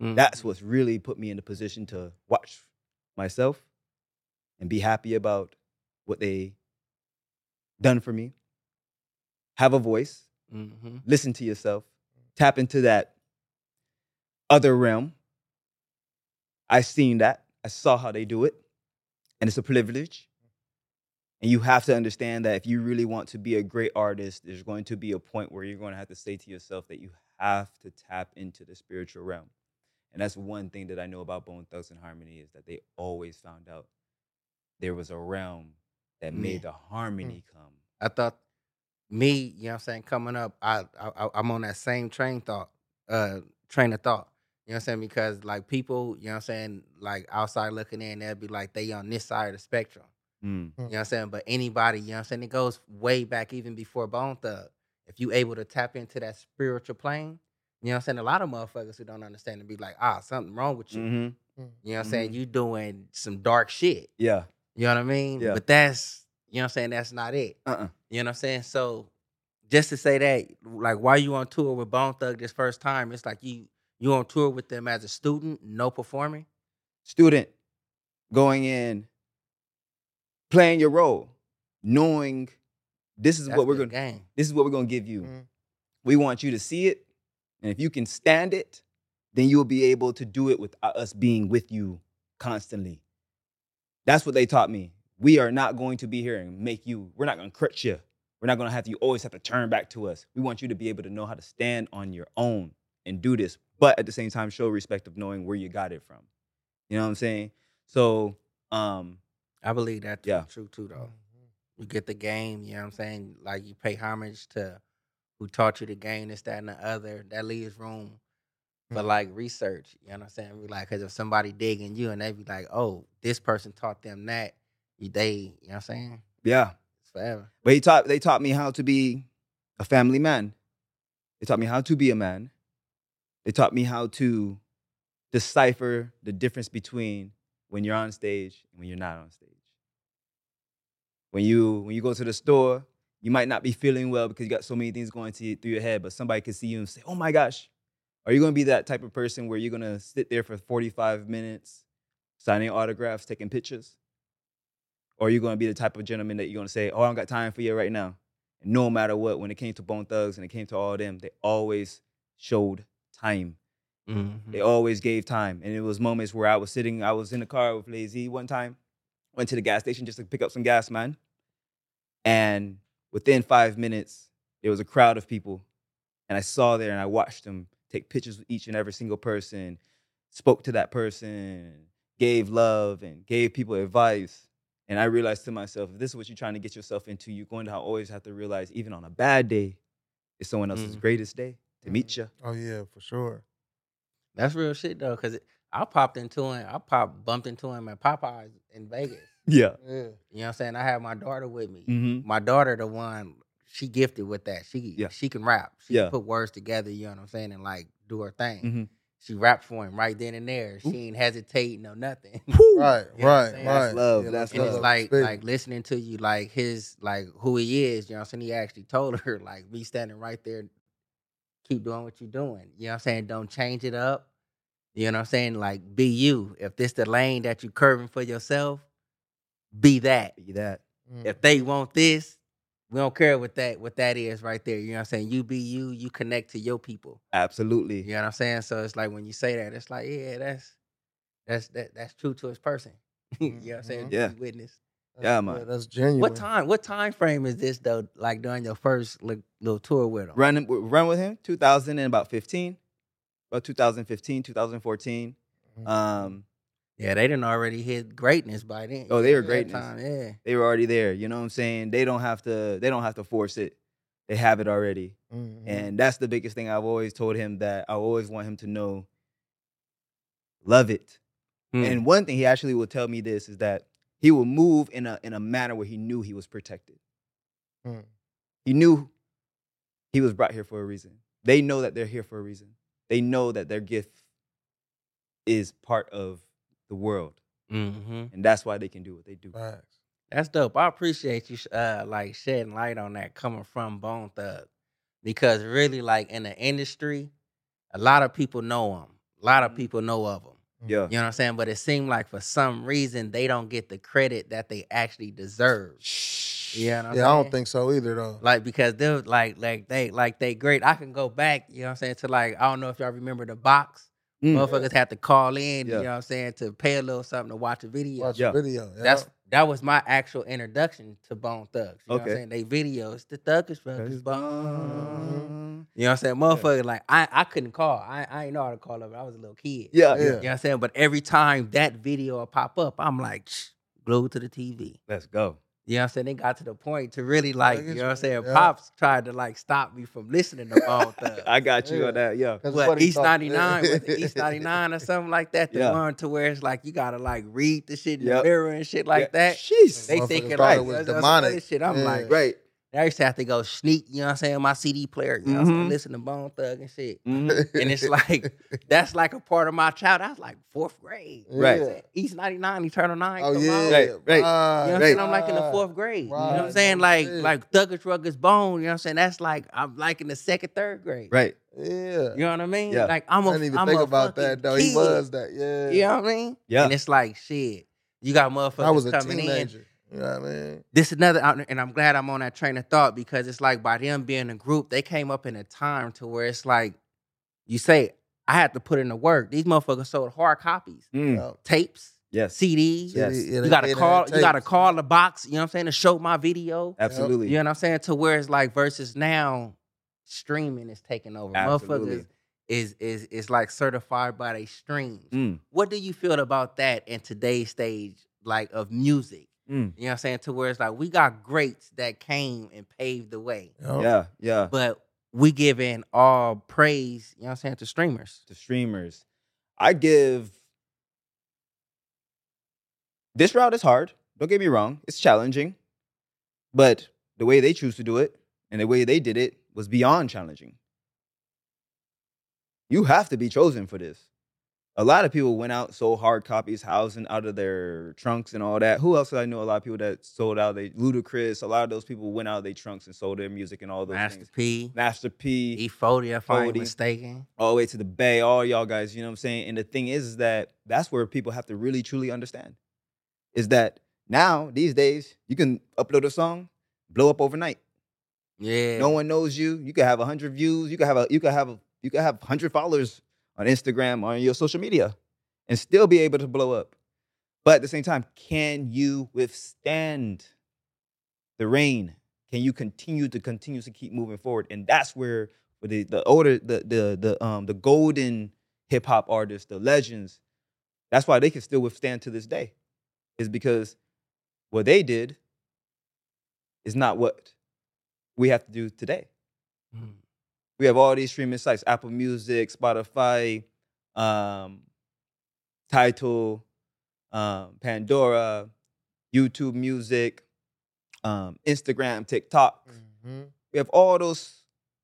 Mm. That's what's really put me in the position to watch myself and be happy about what they done for me. Have a voice. Mm-hmm. Listen to yourself. Tap into that other realm. I seen that. I saw how they do it. And it's a privilege. And you have to understand that if you really want to be a great artist, there's going to be a point where you're going to have to say to yourself that you have to tap into the spiritual realm. And that's one thing that I know about Bone Thugs and Harmony is that they always found out there was a realm that made the harmony come. I thought me, you know what I'm saying, coming up, I'm on that same train of thought. You know what I'm saying? Because like people, you know what I'm saying, like outside looking in, they'll be like they on this side of the spectrum. Mm. You know what I'm saying? But anybody, you know what I'm saying, it goes way back even before Bone Thug. If you able to tap into that spiritual plane, you know what I'm saying? A lot of motherfuckers who don't understand it be like, something wrong with you. Mm-hmm. You know what I'm saying? You doing some dark shit. Yeah. You know what I mean? Yeah. But that's, you know what I'm saying? That's not it. You know what I'm saying? So just to say that, like while you on tour with Bone Thug this first time, it's like you on tour with them as a student, no performing? Student going in, playing your role, knowing this is what we're gonna give you. Mm-hmm. We want you to see it, and if you can stand it, then you'll be able to do it without us being with you constantly. That's what they taught me. We are not going to be here and make you. We're not gonna crutch you. We're not gonna have to. You always have to turn back to us. We want you to be able to know how to stand on your own and do this, but at the same time, show respect of knowing where you got it from. You know what I'm saying? So, I believe that's true too, though. You get the game, you know what I'm saying? Like, you pay homage to who taught you the game, this, that, and the other. That leaves room for, like, research, you know what I'm saying? Like, because if somebody digging you and they be like, oh, this person taught them that, you know what I'm saying? Yeah. It's forever. But they taught me how to be a family man. They taught me how to be a man. They taught me how to decipher the difference between when you're on stage and when you're not on stage. When you go to the store, you might not be feeling well because you got so many things going through your head, but somebody can see you and say, oh my gosh, are you going to be that type of person where you're going to sit there for 45 minutes signing autographs, taking pictures? Or are you going to be the type of gentleman that you're going to say, oh, I don't got time for you right now? And no matter what, when it came to Bone Thugs and it came to all of them, they always showed time. Mm-hmm. They always gave time. And it was moments where I was in the car with Lazy one time, went to the gas station just to pick up some gas, man. And within 5 minutes, there was a crowd of people. And I saw there and I watched them take pictures with each and every single person, spoke to that person, gave love and gave people advice. And I realized to myself, if this is what you're trying to get yourself into, you're going to always have to realize, even on a bad day, it's someone else's greatest day to meet you. Oh, yeah, for sure. That's real shit, though, because I bumped into him at Popeyes in Vegas. Yeah. You know what I'm saying? I had my daughter with me. Mm-hmm. My daughter, the one, she gifted with that. She can rap. She can put words together, you know what I'm saying, and, like, do her thing. Mm-hmm. She rapped for him right then and there. She ain't hesitating or nothing. Right. That's love. Yeah, that's love. It's like listening to you, like his, like who he is. You know what I'm saying? He actually told her, like, be standing right there. Keep doing what you're doing. You know what I'm saying? Don't change it up. You know what I'm saying? Like, be you. If this the lane that you curving for yourself, be that. Be that. Mm. If they want this, we don't care what that is right there. You know what I'm saying? You be you, you connect to your people. Absolutely. You know what I'm saying? So it's like when you say that, it's like, yeah, that's true to his person. You know what I'm saying? Yeah. Witness. Yeah, man. Yeah, that's genuine. What time frame is this though? Like during your first little tour with him? Run with him, 2015. About 2015, 2014. Mm-hmm. Yeah, they didn't already hit greatness by then. Oh, they were greatness. Yeah. They were already there. You know what I'm saying? They don't have to force it. They have it already. Mm-hmm. And that's the biggest thing I've always told him, that I always want him to know, love it. Mm. And one thing he actually will tell me this is that he will move in a manner where he knew he was protected. Mm. He knew he was brought here for a reason. They know that they're here for a reason. They know that their gift is part of the world, and that's why they can do what they do. Right. That's dope. I appreciate you like shedding light on that coming from Bone Thug, because really, like in the industry, a lot of people know him, a lot of people know of him. Yeah, you know what I'm saying. But it seemed like for some reason they don't get the credit that they actually deserve. You know what I'm saying? I don't think so either though. Like because they're like they great. I can go back. You know what I'm saying? To like I don't know if y'all remember the box. Motherfuckers had to call in, you know what I'm saying, to pay a little something to watch a video. Yeah. That was my actual introduction to Bone Thugs. You know what I'm saying? They videos, the Thuggish Brothers Bone. You know what I'm saying? Motherfuckers, like, I couldn't call. I ain't know how to call up. I was a little kid. Yeah. You know what I'm saying? But every time that video will pop up, I'm like, glued to the TV. Let's go. You know what I'm saying? They got to the point to really like, you know what I'm saying? Yeah. Pops tried to like stop me from listening to Bone Thugs. I got you on that, yeah. What, East 99, East 99 or something like that, the one to where it's like, you got to like read the shit in the mirror and shit like that. Jeez. They thinking like, was demonic. Shit. I'm like, right. I used to have to go sneak, you know what I'm saying, my CD player, you know what I'm saying, listen to Bone Thug and shit. Mm-hmm. And it's like, that's like a part of my child. I was like fourth grade. Right. Yeah. East 99, Eternal 9. Oh, yeah. Right. You know what I'm saying? I'm like in the fourth grade. Right. You know what I'm saying? Like Thuggish Ruggish Bone, you know what I'm saying? That's like, I'm like in the second, third grade. Right. Yeah. You know what I mean? Yeah. Like, I didn't even think about that, though. He was that. Yeah. You know what I mean? Yeah. And it's like, shit, you got motherfuckers I was a coming teenager. In. You know what I mean? This is another, and I'm glad I'm on that train of thought because it's like by them being a group, they came up in a time to where it's like, you say, I had to put in the work. These motherfuckers sold hard copies, tapes, CDs. Yes. You gotta call the box, you know what I'm saying, to show my video. Absolutely. You know what I'm saying? To where it's like versus now, streaming is taking over. Absolutely. Motherfuckers is like certified by they streams. Mm. What do you feel about that in today's stage, like of music? Mm. You know what I'm saying? To where it's like, we got greats that came and paved the way. Yeah. But we give in all praise, you know what I'm saying, to streamers. I give... This route is hard. Don't get me wrong. It's challenging. But the way they choose to do it and the way they did it was beyond challenging. You have to be chosen for this. a lot of people went out, sold hard copies, housing out of their trunks and all that. Who else did I know? A lot of people that sold out, they Ludacris. A lot of those people went out of their trunks and sold their music and all those things. Master P. E40, if I'm mistaken. All the way to the Bay, all y'all guys, you know what I'm saying? And the thing is that that's where people have to really, truly understand is that now, these days, you can upload a song, blow up overnight. Yeah. No one knows you. You can have 100 views. You can have you can have 100 followers on Instagram or on your social media and still be able to blow up. But at the same time, can you withstand the rain? Can you continue to keep moving forward? And that's where the older, the golden hip hop artists, the legends, that's why they can still withstand to this day, is because what they did is not what we have to do today. Mm. We have all these streaming sites, Apple Music, Spotify, Tidal, Pandora, YouTube Music, Instagram, TikTok. Mm-hmm. We have all those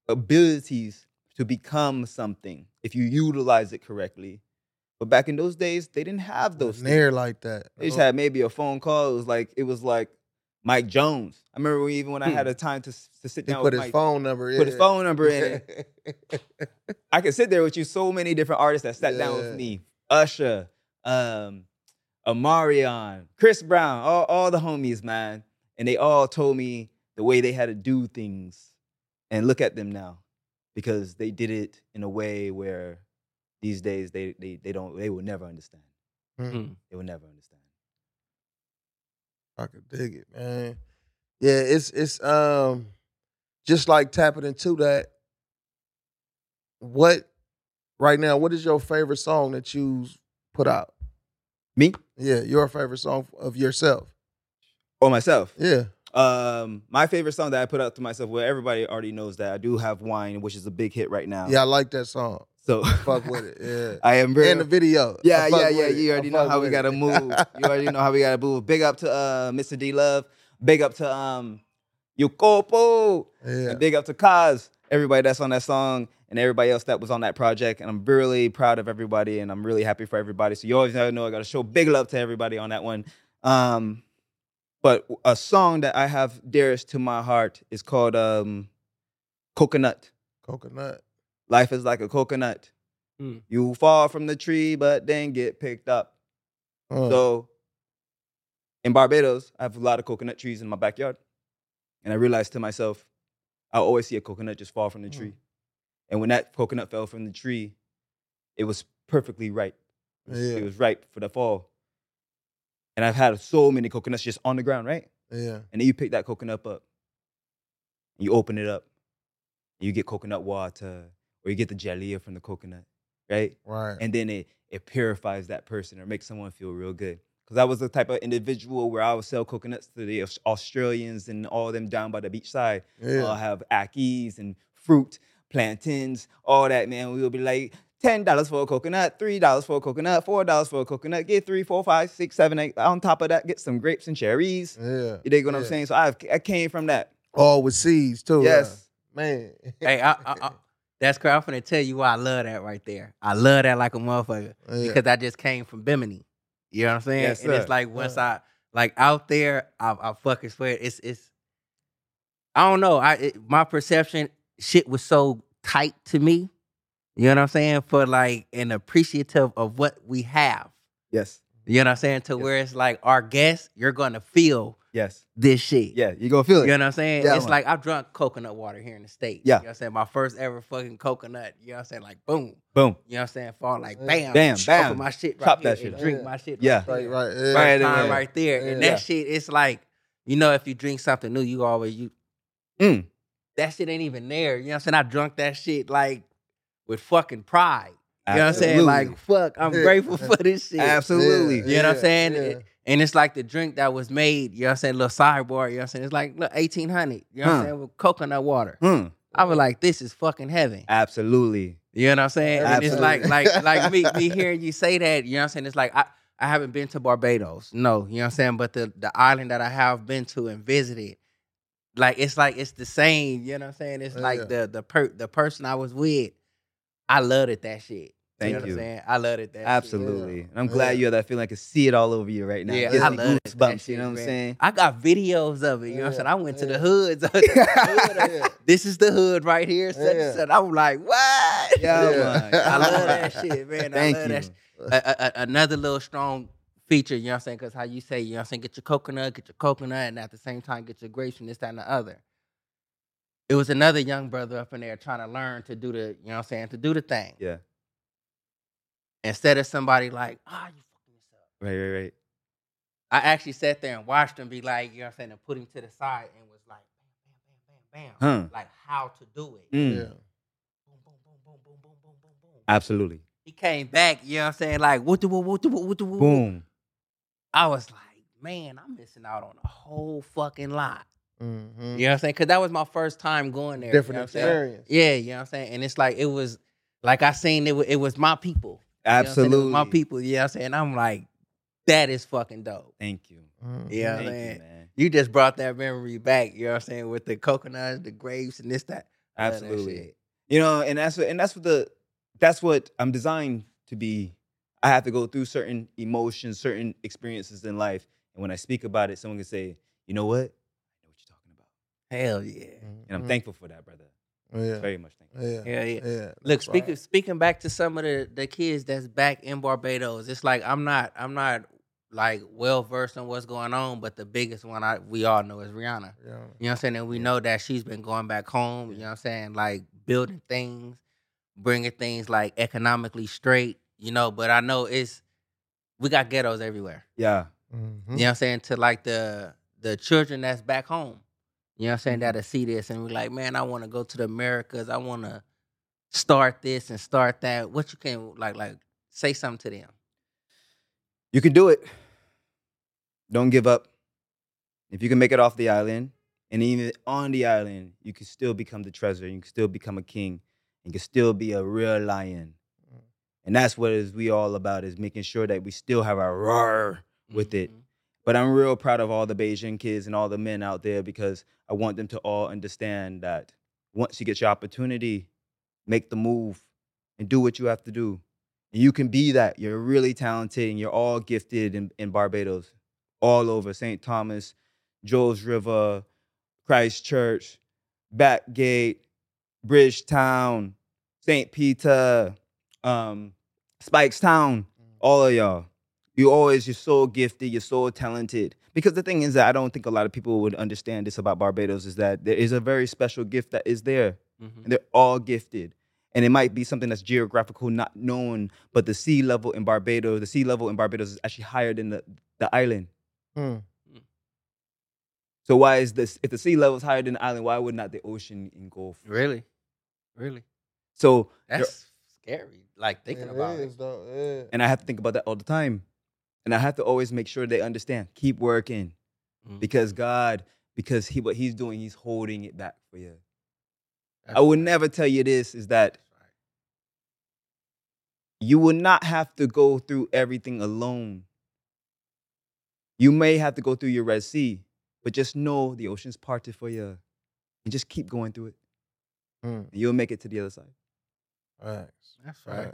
abilities to become something if you utilize it correctly. But back in those days, they didn't have those things. Near like that. They just had maybe a phone call. It was like Mike Jones. I remember when I had the time to sit down with Mike. Put his phone number in it. I could sit there with you. So many different artists that sat down with me. Usher, Omarion, Chris Brown, all the homies, man. And they all told me the way they had to do things. And look at them now. Because they did it in a way where these days they will never understand. Mm-hmm. They will never understand. I could dig it, man. Yeah, it's just like tapping into that. What is your favorite song that you put out? Me? Yeah, your favorite song of yourself. Oh, myself? Yeah. My favorite song that I put out to myself, well, everybody already knows that I do have Wine, which is a big hit right now. Yeah, I like that song. So fuck with it. Yeah. I am in the video. Yeah. You already know how we gotta move. You already know how we gotta move. Big up to Mr. D Love. Big up to Yukopo. Yeah. And big up to Kaz. Everybody that's on that song and everybody else that was on that project. And I'm really proud of everybody and I'm really happy for everybody. So you always know I gotta show big love to everybody on that one. But a song that I have dearest to my heart is called Coconut. Coconut. Life is like a coconut. Mm. You fall from the tree, but then get picked up. So in Barbados, I have a lot of coconut trees in my backyard. And I realized to myself, I'll always see a coconut just fall from the tree. And when that coconut fell from the tree, it was perfectly ripe. Yeah. It was ripe for the fall. And I've had so many coconuts just on the ground, right? Yeah. And then you pick that coconut up. You open it up. You get coconut water. Or you get the jelly from the coconut, right? Right. And then it purifies that person or makes someone feel real good. Because I was the type of individual where I would sell coconuts to the Australians and all them down by the beachside. Yeah. I'll have akis and fruit, plantains, all that, man. We would be like, $10 for a coconut, $3 for a coconut, $4 for a coconut. Get 3, 4, 5, 6, 7, 8. On top of that, get some grapes and cherries. Yeah. You dig what I'm saying? So I came from that. All with seeds, too. Yes. Man. Hey, that's crazy. I'm finna tell you why I love that right there. I love that like a motherfucker because I just came from Bimini. You know what I'm saying? Yes, and it's like once out there, I fucking swear it's. I don't know. My perception shit was so tight to me. You know what I'm saying? For like an appreciative of what we have. Yes. You know what I'm saying? Where it's like our guests, you're gonna feel. Yes. This shit. Yeah, you're going to feel it. You know what I'm saying? Yeah, it's like I've drunk coconut water here in the States. Yeah. You know what I'm saying? My first ever fucking coconut. You know what I'm saying? Like, boom. Boom. You know what I'm saying? Fall like, bam. Bam, bam. Open my shit right Chop here that shit. Drink my shit right there. Right, yeah. Right there. Yeah. And that shit, it's like, you know, if you drink something new, you always, that shit ain't even there. You know what I'm saying? I drunk that shit like with fucking pride. You know Absolutely. What I'm saying? Like, fuck, I'm grateful for this shit. Absolutely. Yeah. You know what I'm saying? Yeah. And it's like the drink that was made, you know what I'm saying, little sidebar, you know what I'm saying? It's like, look, 1800, you know what I'm saying, with coconut water. I was like, this is fucking heaven. Absolutely. You know what I'm saying? Absolutely. And it's like me hearing you say that, you know what I'm saying? It's like, I haven't been to Barbados, no, you know what I'm saying? But the island that I have been to and visited, like, it's the same, you know what I'm saying? It's like the person I was with, I loved that shit. Thank you. Know what I'm saying? I love it. That absolutely. Shit, and I'm glad you have that feeling. I can see it all over you right now. Yeah, I love it. Bumps, shit, you know what I'm saying? I got videos of it. You know what I'm saying? I went to the hoods. This is the hood right here. So I'm like, what? I love that shit, man. I love that. Another little strong feature, you know what I'm saying? Because how you say, you know what I'm saying? Get your coconut, and at the same time, get your grapes and this, that, and the other. It was another young brother up in there trying to learn to do the, you know what I'm saying, to do the thing. Yeah. Instead of somebody like, you fucking this up. Right. I actually sat there and watched him be like, you know what I'm saying, and put him to the side and was like, bam, bam, bam, bam, bam. Like how to do it. Mm. Yeah. Boom, boom, boom, boom, boom, boom, boom, boom, boom. Absolutely. He came back, you know what I'm saying, like, what the, boom. I was like, man, I'm missing out on a whole fucking lot. Mm-hmm. You know what I'm saying? Because that was my first time going there. Different experience. Yeah, you know what I'm saying? And it's like, it was, like I seen, it was my people. Absolutely. You know my people, you know what I'm saying? I'm like, that is fucking dope. Thank you. Mm-hmm. You know what I'm saying? Man. You just brought that memory back, you know what I'm saying, with the coconuts, the grapes, and this, that. Absolutely. That shit. You know, and that's what I'm designed to be. I have to go through certain emotions, certain experiences in life. And when I speak about it, someone can say, you know what? Hell yeah. And I'm thankful for that, brother. Yeah. Very much thankful. Yeah. Look, speaking back to some of the kids that's back in Barbados, it's like I'm not like well versed on what's going on, but the biggest one we all know is Rihanna. Yeah. You know what I'm saying? And we know that she's been going back home, you know what I'm saying? Like building things, bringing things like economically straight, you know, but I know we got ghettos everywhere. Yeah. Mm-hmm. You know what I'm saying? To like the children that's back home. You know what I'm saying? That'll see this and be like, man, I want to go to the Americas. I want to start this and start that. What you can, like say something to them. You can do it. Don't give up. If you can make it off the island, and even on the island, you can still become the treasure. You can still become a king. You can still be a real lion. And that's what we all about, is making sure that we still have our roar with it. But I'm real proud of all the Bajan kids and all the men out there, because I want them to all understand that once you get your opportunity, make the move and do what you have to do. And you can be that. You're really talented and you're all gifted in Barbados, all over St. Thomas, Joe's River, Christchurch, Back Gate, Bridgetown, St. Peter, Spikestown, all of y'all. You're so gifted, you're so talented. Because the thing is that I don't think a lot of people would understand this about Barbados, is that there is a very special gift that is there. Mm-hmm. And they're all gifted. And it might be something that's geographical, not known, but the sea level in Barbados is actually higher than the island. Mm. So why is this, if the sea level is higher than the island, why would not the ocean engulf? Really? So that's scary, like thinking about it. Yeah. And I have to think about that all the time. And I have to always make sure they understand. Keep working. Mm-hmm. Because God, what he's doing, he's holding it back for you. That's I will right. never tell you this, is that right. you will not have to go through everything alone. You may have to go through your Red Sea, but just know the ocean's parted for you. And just keep going through it. Mm. And you'll make it to the other side. All right. That's right.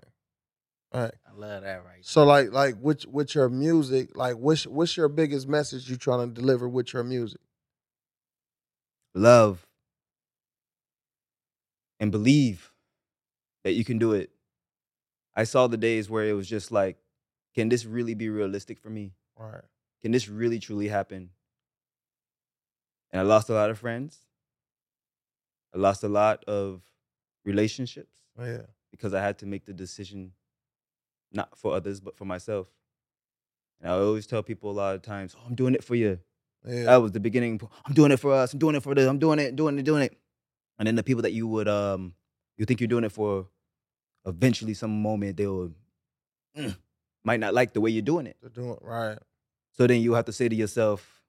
All right. I love that right there. So like with your music, like what's your biggest message you trying to deliver with your music? Love. And believe that you can do it. I saw the days where it was just like, can this really be realistic for me? All right. Can this really truly happen? And I lost a lot of friends. I lost a lot of relationships. Oh, yeah. Because I had to make the decision, not for others, but for myself. And I always tell people a lot of times, I'm doing it for you. Yeah. That was the beginning. I'm doing it for us. I'm doing it for this. I'm doing it. And then the people that you would, you think you're doing it for, eventually some moment they will, might not like the way you're doing it. They're doing it right. So then you have to say to yourself,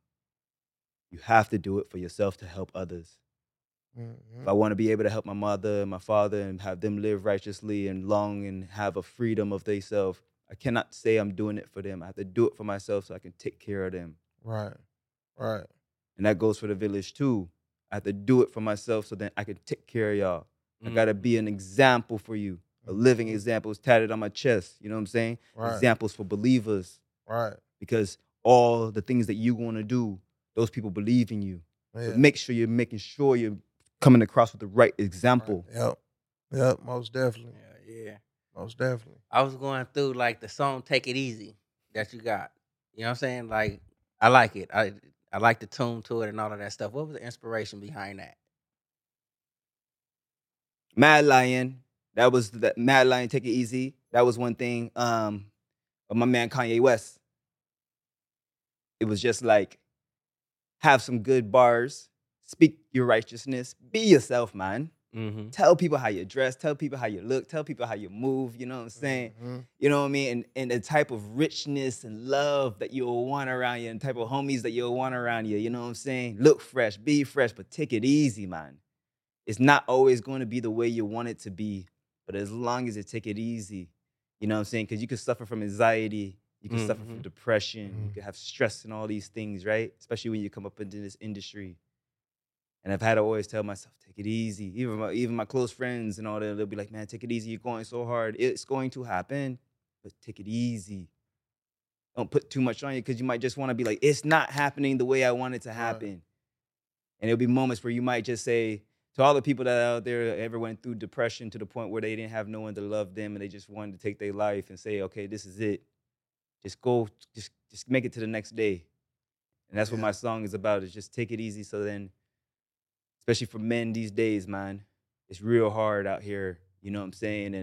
you have to do it for yourself to help others. If I want to be able to help my mother and my father and have them live righteously and long and have a freedom of themselves, I cannot say I'm doing it for them. I have to do it for myself so I can take care of them. Right. And that goes for the village too. I have to do it for myself so that I can take care of y'all. Mm-hmm. I got to be an example for you. A living example is tatted on my chest. You know what I'm saying? Right. Examples for believers. Right. Because all the things that you want to do, those people believe in you. Yeah. So make sure you're coming across with the right example. Right. Yep. Yep. Most definitely. Yeah, yeah. Most definitely. I was going through like the song "Take It Easy" that you got. You know what I'm saying? Like, I like it. I like the tune to it and all of that stuff. What was the inspiration behind that? Mad Lion. That was the Mad Lion, "Take It Easy." That was one thing. But my man Kanye West. It was just like, have some good bars, speak your righteousness, be yourself, man. Mm-hmm. Tell people how you dress, tell people how you look, tell people how you move, you know what I'm saying? Mm-hmm. You know what I mean? And the type of richness and love that you'll want around you and the type of homies that you'll want around you, you know what I'm saying? Look fresh, be fresh, but take it easy, man. It's not always going to be the way you want it to be, but as long as you take it easy, you know what I'm saying? Because you could suffer from anxiety, you can suffer from depression, you can have stress and all these things, right? Especially when you come up into this industry. And I've had to always tell myself, take it easy. Even my close friends and all that, they'll be like, man, take it easy. You're going so hard. It's going to happen, but take it easy. Don't put too much on you because you might just want to be like, it's not happening the way I want it to happen. Right. And there'll be moments where you might just say, to all the people that are out there ever went through depression to the point where they didn't have no one to love them and they just wanted to take their life and say, okay, this is it. Just go, just make it to the next day. And that's what my song is about, is just take it easy. So then, especially for men these days, man, it's real hard out here. You know what I'm saying?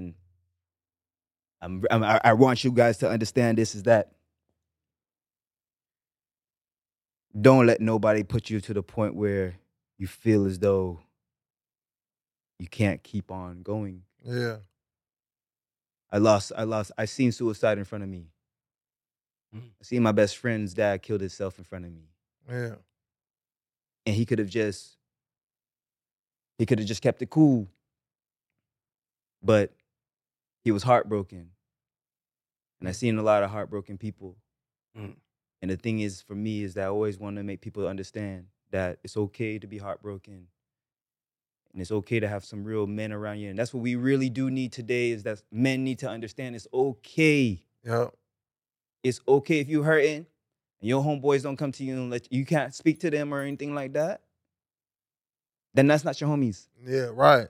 And I want you guys to understand this, is that don't let nobody put you to the point where you feel as though you can't keep on going. Yeah. I seen suicide in front of me. I seen my best friend's dad killed himself in front of me. Yeah. And he could have just kept it cool. But he was heartbroken. And I seen a lot of heartbroken people. Mm. And the thing is, for me, is that I always want to make people understand that it's okay to be heartbroken. And it's okay to have some real men around you. And that's what we really do need today, is that men need to understand it's okay. Yeah. It's okay if you're hurting and your homeboys don't come to you and let you can't speak to them or anything like that. Then that's not your homies. Yeah, right.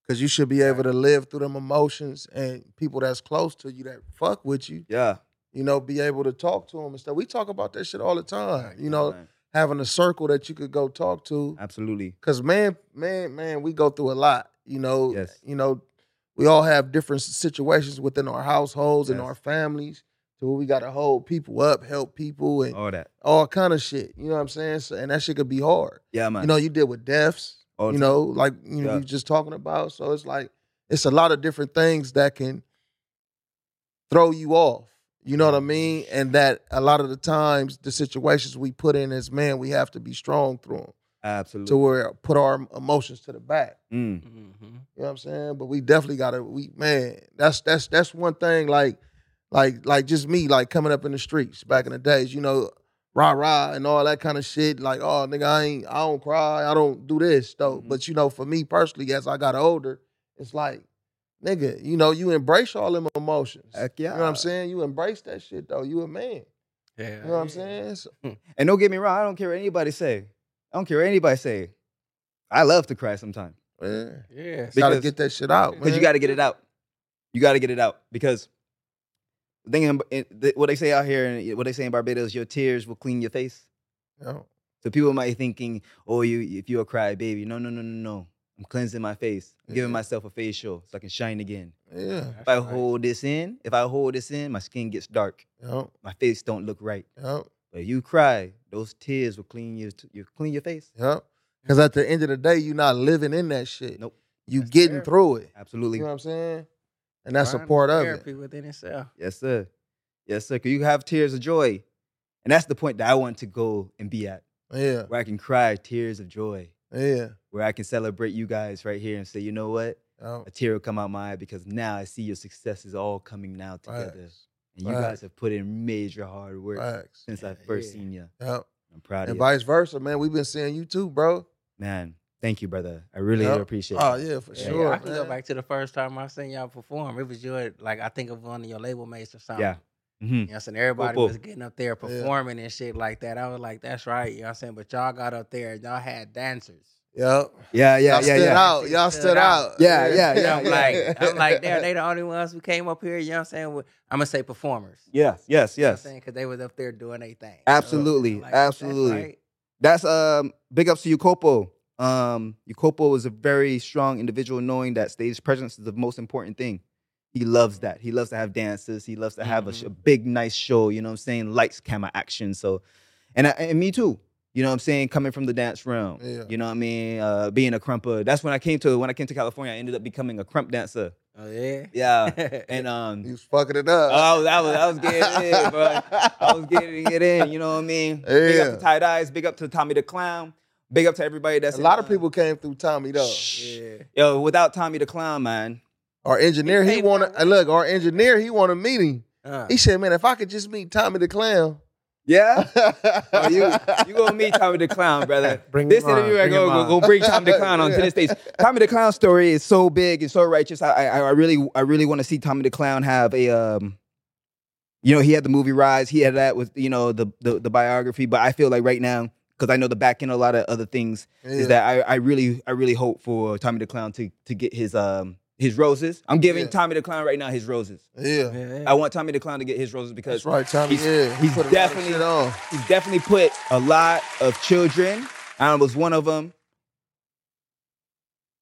Because you should be able to live through them emotions and people that's close to you that fuck with you. Yeah. You know, be able to talk to them and stuff. We talk about that shit all the time. You know, right. Having a circle that you could go talk to. Absolutely. Because man, we go through a lot. You know, yes. You know, we all have different situations within our households and our families. So we got to hold people up, help people, and all that, all kind of shit. You know what I'm saying? So, and that shit could be hard. Yeah, man. You know, you deal with deaths. All you know, time. Like you know, you just talking about. So it's like it's a lot of different things that can throw you off. You know what I mean? And that a lot of the times, the situations we put in as men, we have to be strong through them. Absolutely. To where put our emotions to the back. Mm. Mm-hmm. You know what I'm saying? But we definitely got to. That's one thing. Like just me, like coming up in the streets back in the days, you know, rah-rah and all that kind of shit. Like, oh, nigga, I don't cry, I don't do this, though. Mm-hmm. But, you know, for me personally, as I got older, it's like, nigga, you know, you embrace all them emotions. Heck yeah. You know what I'm saying? You embrace that shit, though. You a man. Yeah. You know what I'm saying? So, and don't get me wrong, I don't care what anybody say. I love to cry sometimes. Yeah. Yeah. Gotta get that shit out, man. Because you gotta get it out. Because what they say out here and what they say in Barbados, your tears will clean your face. No. So people might be thinking, oh, if you're a crybaby. No. I'm cleansing my face. I'm giving myself a facial so I can shine again. Yeah. If I hold this in, my skin gets dark. No. My face don't look right. No. But you cry, those tears will clean your face. No. Because at the end of the day, you're not living in that shit. Nope. You getting terrible. Through it. Absolutely. You know what I'm saying? And that's a part of it. Therapy within itself. Yes, sir. Because you have tears of joy. And that's the point that I want to go and be at. Yeah. Where I can cry tears of joy. Yeah. Where I can celebrate you guys right here and say, you know what? Oh. A tear will come out my eye because now I see your successes all coming now together. Facts. And you guys have put in major hard work since I first seen you. Yep. I'm proud of you. And vice versa, man. We've been seeing you too, bro. Man. Thank you, brother. I really appreciate it. Oh, yeah, for sure. Yeah, I can go back to the first time I seen y'all perform. It was your, like, I think of one of your label mates or something. Yeah. Mm-hmm. You know what I'm saying? Everybody was getting up there performing and shit like that. I was like, that's right. You know what I'm saying? But y'all got up there and y'all had dancers. Yep. Y'all stood out. Y'all stood out. I'm like, damn, they the only ones who came up here, you know what I'm saying? I'm going to say performers. Yes. You know what I'm saying? Because they was up there doing their thing. Absolutely. So, like, absolutely. That's big ups to you, Copo. Ukopo is a very strong individual, knowing that stage presence is the most important thing. He loves that. He loves to have dances. He loves to have a big, nice show, you know what I'm saying? Lights, camera, action. So, and me too, you know what I'm saying? Coming from the dance realm, you know what I mean? Being a crumper. That's when I came to California, I ended up becoming a crump dancer. Oh, yeah? Yeah. And he was fucking it up. Oh, I was getting it in, bro. I was getting it in, you know what I mean? Yeah. Big up to Tie Dyes. Big up to Tommy the Clown. Big up to everybody that's... A lot of people came through Tommy, though. Yeah. Yo, without Tommy the Clown, man. Our engineer, he wanted to meet him. He said, man, if I could just meet Tommy the Clown. Yeah? Oh, you going to meet Tommy the Clown, brother. Bring Tommy the Clown onto the stage. Tommy the Clown story is so big and so righteous. I really want to see Tommy the Clown have a... you know, he had the movie Rise. He had that with, you know, the biography. But I feel like right now... Because I know the back end of a lot of other things is that I really hope for Tommy the Clown to get his roses. I'm giving Tommy the Clown right now his roses. Yeah. I want Tommy the Clown to get his roses because he's definitely put a lot of children. I was one of them.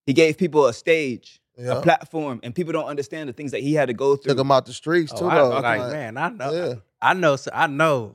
He gave people a stage. Yeah. A platform, and people don't understand the things that he had to go through. Took him out the streets too. I know. You know what I'm saying?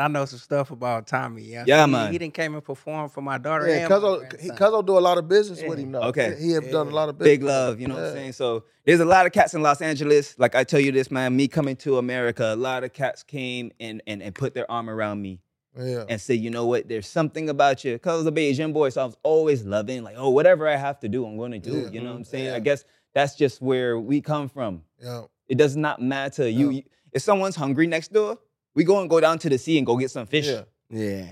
I know some stuff about Tommy. You know? Yeah, man. He didn't came and perform for my daughter. Yeah, Cuzzo do a lot of business with him, though. Okay. He have done a lot of business. Big love, you know what I'm saying? So there's a lot of cats in Los Angeles. Like I tell you this, man, me coming to America, a lot of cats came and put their arm around me. Yeah. And say, you know what? There's something about you. Cuzzo's a Bajan boy, so I was always loving. Like, oh, whatever I have to do, I'm going to do. You know what I'm saying? Yeah. I guess that's just where we come from. Yeah. It does not matter. Yeah. You if someone's hungry next door, we going to go down to the sea and go get some fish. Yeah.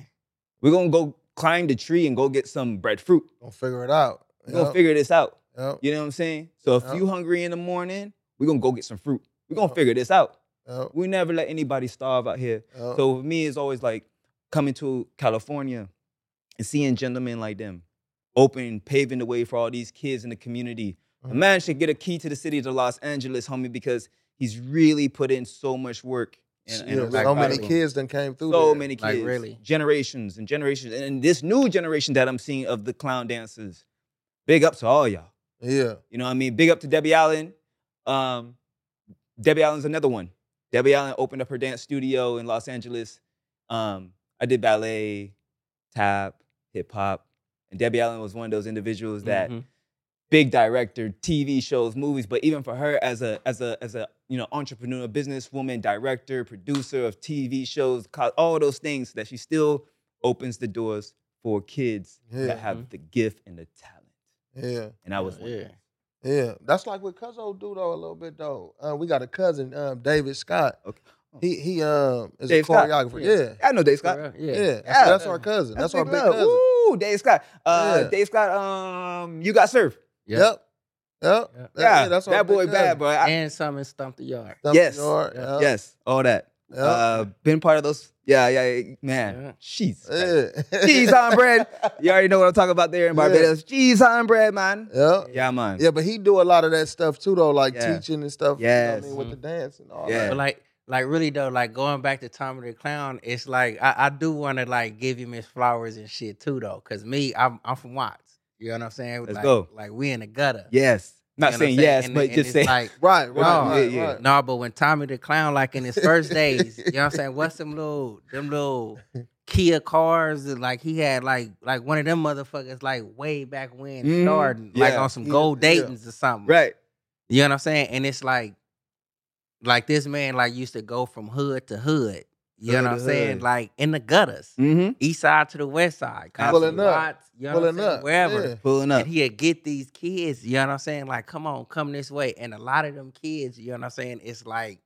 We're going to go climb the tree and go get some breadfruit. We'll figure it out. We're going to figure this out. Yep. You know what I'm saying? So if you hungry in the morning, we're going to go get some fruit. We're going to figure this out. We never let anybody starve out here. So for me, it's always like coming to California and seeing gentlemen like them paving the way for all these kids in the community. A man should get a key to the city of Los Angeles, homie, because he's really put in so much work. So many kids done came through. Like, really? Generations and generations. And this new generation that I'm seeing of the clown dancers, big up to all y'all. Yeah. You know what I mean? Big up to Debbie Allen. Debbie Allen's another one. Debbie Allen opened up her dance studio in Los Angeles. I did ballet, tap, hip hop. And Debbie Allen was one of those individuals that big director, TV shows, movies, but even for her as a you know, entrepreneur, businesswoman, director, producer of TV shows, all those things, that she still opens the doors for kids that have the gift and the talent. Yeah. And I was like, yeah. That's like what Cuzzo do though a little bit though. We got a cousin, David Scott. Okay. He is Dave a choreographer. Yeah. I know Dave Scott. Yeah. That's our cousin. That's our big cousin. Ooh, Dave Scott. Dave Scott, You Got Served. Yep. Yeah, that's that boy bad, bro. And some in Stump the Yard. Yes, all that. Yep. Been part of those. Yeah, man. Cheese. Cheese on bread. You already know what I'm talking about there in Barbados. Cheese on bread, man. Yeah, man. Yeah, but he do a lot of that stuff too, though, like teaching and stuff. Yeah, you know what I mean? With the dance and all that. But like really though, like going back to Tommy the Clown, it's like I do want to like give him his flowers and shit too, though, because me, I'm from Watts. You know what I'm saying? Let's go. Like, we in the gutter. Yes. Not saying yes, but just saying. Like, right. No, but when Tommy the Clown, like in his first days, you know what I'm saying? What's them little Kia cars? Like, he had like one of them motherfuckers, like way back when starting, like on some gold Daytons or something. Right. You know what I'm saying? And it's like this man, like used to go from hood to hood. You know what I'm saying? Like in the gutters, east side to the west side, pulling up, lots, you know pulling up, wherever, pulling up. And he'd get these kids, you know what I'm saying? Like, come on, come this way. And a lot of them kids, you know what I'm saying? It's like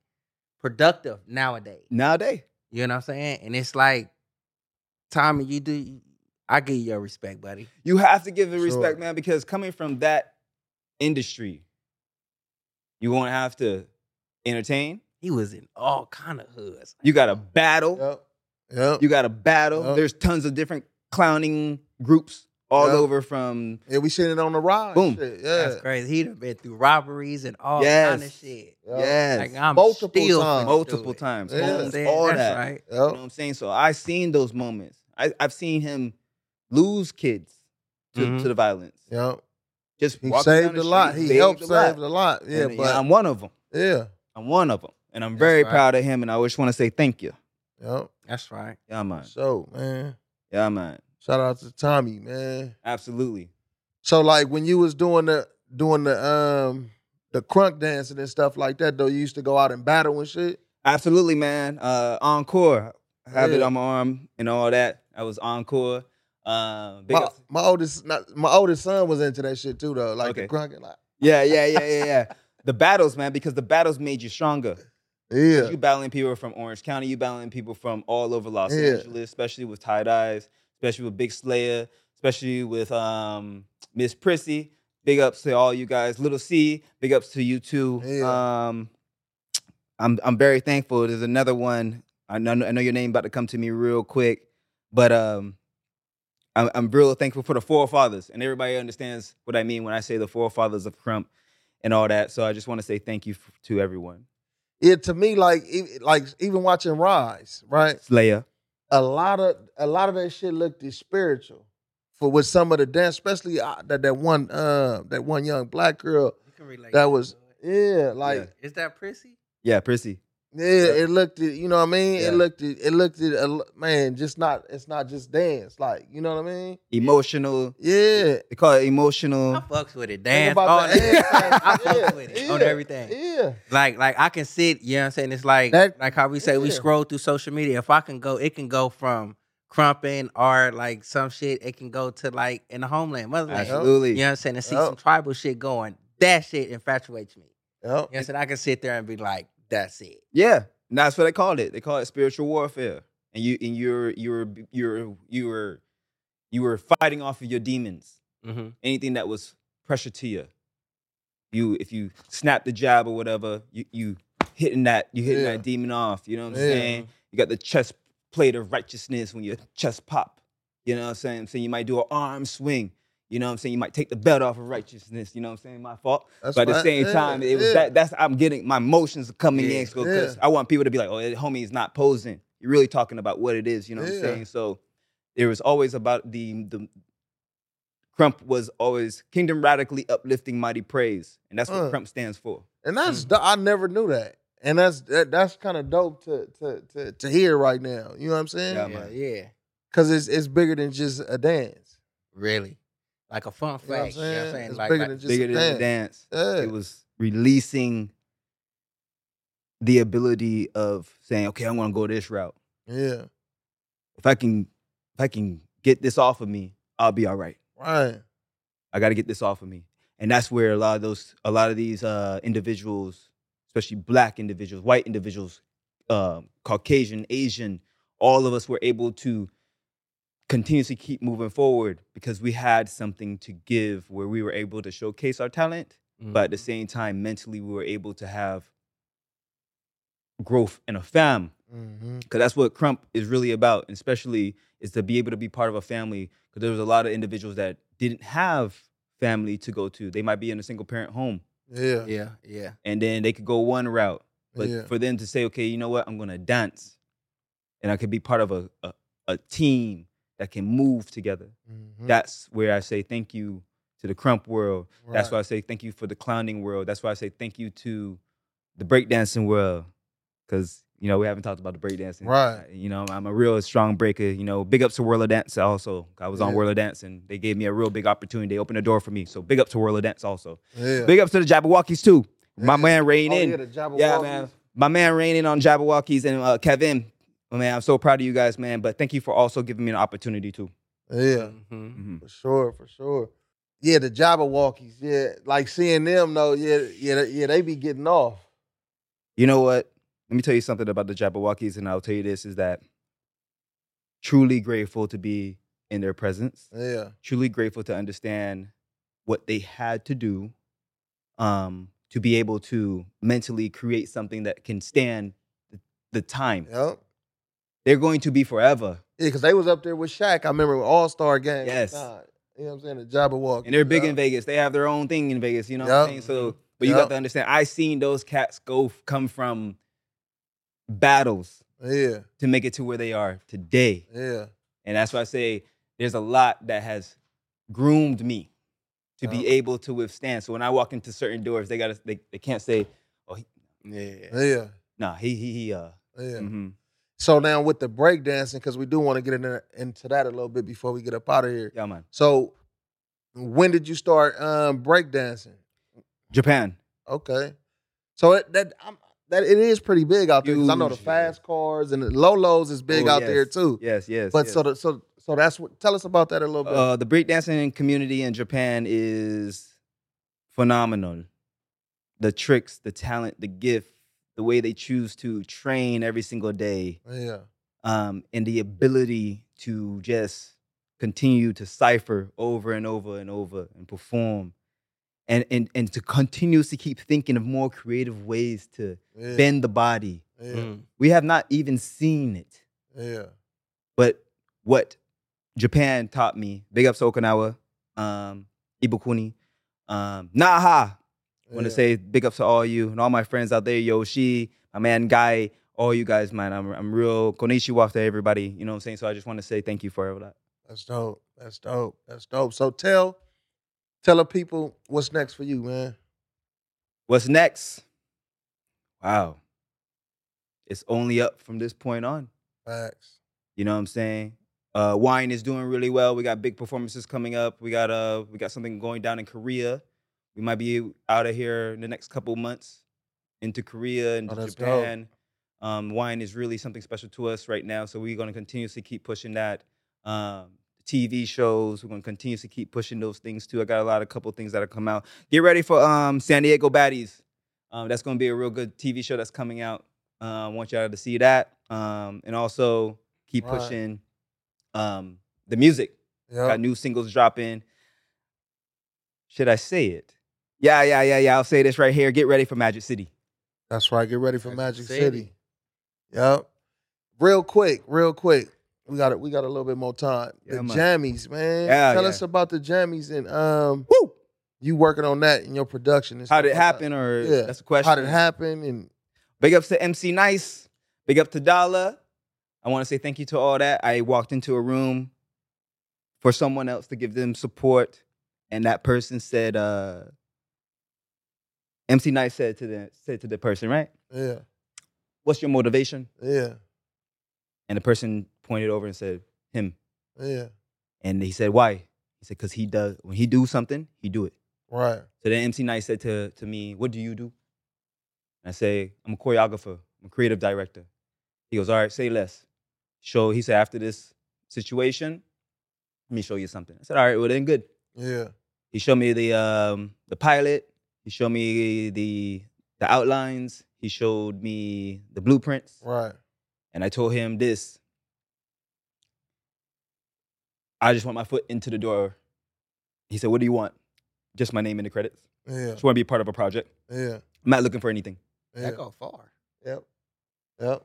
productive nowadays. You know what I'm saying? And it's like, Tommy, you do. I give you your respect, buddy. You have to give it respect, man, because coming from that industry, you won't have to entertain. He was in all kind of hoods. You got to battle. Yep. You got to battle. Yep. There's tons of different clowning groups all over from... Yeah, we seen it on the ride. Boom. Shit. Yeah. That's crazy. He'd have been through robberies and all kind of shit. Yep. Yes. Like, I'm multiple times. Bones, all that's that. Right. Yep. You know what I'm saying? So I've seen those moments. I've seen him lose kids to the violence. Yep. Just he saved a lot. He helped save a lot. Yeah, and, but I'm one of them. Yeah. I'm one of them. And I'm very proud of him, and I just want to say thank you. Yep. That's right. Yeah, man. So, man. Yeah, man. Shout out to Tommy, man. Absolutely. So, like, when you was doing the crunk dancing and stuff like that, though, you used to go out and battle and shit? Absolutely, man. Encore. I have it on my arm and all that. I was encore. My oldest son was into that shit too, though. Like the crunking, like yeah. The battles, man, because the battles made you stronger. Yeah, you battling people from Orange County, you battling people from all over Los Angeles, especially with tie dyes, especially with Big Slayer, especially with Miss Prissy. Big ups to all you guys, Little C. Big ups to you too. Yeah. I'm very thankful. There's another one. I know your name about to come to me real quick, but I'm real thankful for the forefathers, and everybody understands what I mean when I say the forefathers of crump and all that. So I just want to say thank you to everyone. Yeah, to me, like even watching Rise, right? Slayer. A lot of that shit looked spiritual for with some of the dance, especially that one young black girl that was is that Prissy? Yeah, Prissy. Yeah, it looked it. You know what I mean? Yeah. It looked it. Man, just not. It's not just dance. Like, you know what I mean? Emotional. Yeah, they call it emotional. I fucks with it. Dance. I fucks with it on everything. Yeah. Like I can sit. You know what I'm saying? It's like that, like how we say we scroll through social media. If I can go, it can go from crumping or like some shit. It can go to like in the homeland, motherland. Absolutely. You know what I'm saying? And see some tribal shit going. That shit infatuates me. Yep. You know what I'm saying? I can sit there and be like, that's it. Yeah, and that's what they called it. They call it spiritual warfare, and you were fighting off of your demons. Mm-hmm. Anything that was pressure to you, if you snap the jab or whatever, you hitting that demon off. You know what I'm saying? You got the chest plate of righteousness when your chest pop. You know what I'm saying? I'm saying you might do an arm swing. You know what I'm saying? You might take the belt off of righteousness. You know what I'm saying? My fault. That's but at the same time, it was that. That's I'm getting my emotions coming in because I want people to be like, "Oh, homie is not posing. You're really talking about what it is." You know what I'm saying? So there was always about the crump was always kingdom radically uplifting mighty praise, and that's what crump stands for. And that's I never knew that, and that's kind of dope to hear right now. You know what I'm saying? Yeah, man. Yeah. Because it's bigger than just a dance. Really. Like a fun fact, you know what I'm saying? It's like, bigger than just a dance. Yeah. It was releasing the ability of saying, okay, I'm gonna go this route. Yeah. If I can get this off of me, I'll be all right. Right. I gotta get this off of me. And that's where a lot of these individuals, especially black individuals, white individuals, Caucasian, Asian, all of us were able to continuously keep moving forward because we had something to give where we were able to showcase our talent, but at the same time, mentally, we were able to have growth in a fam. Because that's what crump is really about, and especially is to be able to be part of a family, because there was a lot of individuals that didn't have family to go to. They might be in a single-parent home. Yeah. And then they could go one route. But for them to say, okay, you know what? I'm going to dance, and I could be part of a team that can move together. That's where I say thank you to the crump world. Right. That's why I say thank you for the clowning world. That's why I say thank you to the breakdancing world. Because, you know, we haven't talked about the breakdancing. Right. You know, I'm a real strong breaker. You know, big ups to World of Dance also. I was on World of Dance, and they gave me a real big opportunity. They opened the door for me. So big up to World of Dance also. Yeah. Big ups to the Jabberwockies too. My man Rain In. Yeah, the Jabberwockies. Yeah, man. My man Rain In on Jabberwockies and Kevin. Oh, man, I'm so proud of you guys, man. But thank you for also giving me an opportunity, too. Yeah, for sure. Yeah, the Jabberwockies. Yeah, like seeing them, though, they be getting off. You know what? Let me tell you something about the Jabberwockies, and I'll tell you this, is that truly grateful to be in their presence. Yeah. Truly grateful to understand what they had to do to be able to mentally create something that can stand the time. Yep. They're going to be forever. Yeah, because they was up there with Shaq. I remember with All-Star Games. Yes. You know what I'm saying? The Jabberwockies. And they're big in Vegas. They have their own thing in Vegas, you know what I'm saying? So, but you got to understand, I seen those cats come from battles to make it to where they are today. Yeah. And that's why I say there's a lot that has groomed me to be able to withstand. So when I walk into certain doors, they can't say, oh, he. So now with the breakdancing, because we do want to get into that a little bit before we get up out of here. Yeah, man. So when did you start breakdancing? Japan. Okay. So it is pretty big out there. Cause I know the fast cars and the lolos is big out there too. Yes. But so that's what. Tell us about that a little bit. The breakdancing community in Japan is phenomenal. The tricks, the talent, the gift, the way they choose to train every single day, and the ability to just continue to cipher over and over and over and perform, and to continuously keep thinking of more creative ways to bend the body. Yeah. Mm. We have not even seen it. Yeah. But what Japan taught me, big ups to Okinawa, Ibukuni, Naha. I want to say big ups to all you and all my friends out there, Yoshi, my man Guy, all you guys, man. I'm real konnichiwa to everybody. You know what I'm saying? So I just want to say thank you for all that. That's dope. So tell the people what's next for you, man. What's next? Wow. It's only up from this point on. Facts. You know what I'm saying? Wine is doing really well. We got big performances coming up. We got something going down in Korea. We might be out of here in the next couple months into Korea and Japan. Wine is really something special to us right now, so we're going to continuously keep pushing that. TV shows, we're going to continuously keep pushing those things too. I got a couple things that'll come out. Get ready for San Diego Baddies. That's going to be a real good TV show that's coming out. I want y'all to see that. And also keep pushing the music. Yep. Got new singles dropping. Should I say it? Yeah. I'll say this right here. Get ready for Magic City. That's right. Get ready for Magic City. Yep. Real quick. We got a little bit more time. Yeah, the jammies, man. Yeah, Tell us about the jammies and you working on that in your production. How did it happen? That's the question. How did it happen? And big ups to MC Nice. Big up to Dollar. I want to say thank you to all that. I walked into a room for someone else to give them support. And that person said, MC Knight said to the person, right? Yeah. What's your motivation? Yeah. And the person pointed over and said, him. Yeah. And he said, why? He said, because when he do something, he do it. Right. So then MC Knight said to me, what do you do? And I say, I'm a choreographer. I'm a creative director. He goes, all right, say less. So he said, after this situation, let me show you something. I said, all right, well then good. Yeah. He showed me the pilot. He showed me the outlines. He showed me the blueprints. Right. And I told him this. I just want my foot into the door. He said, what do you want? Just my name in the credits. Yeah. Just want to be part of a project. Yeah. I'm not looking for anything. Yeah. That go far. Yep.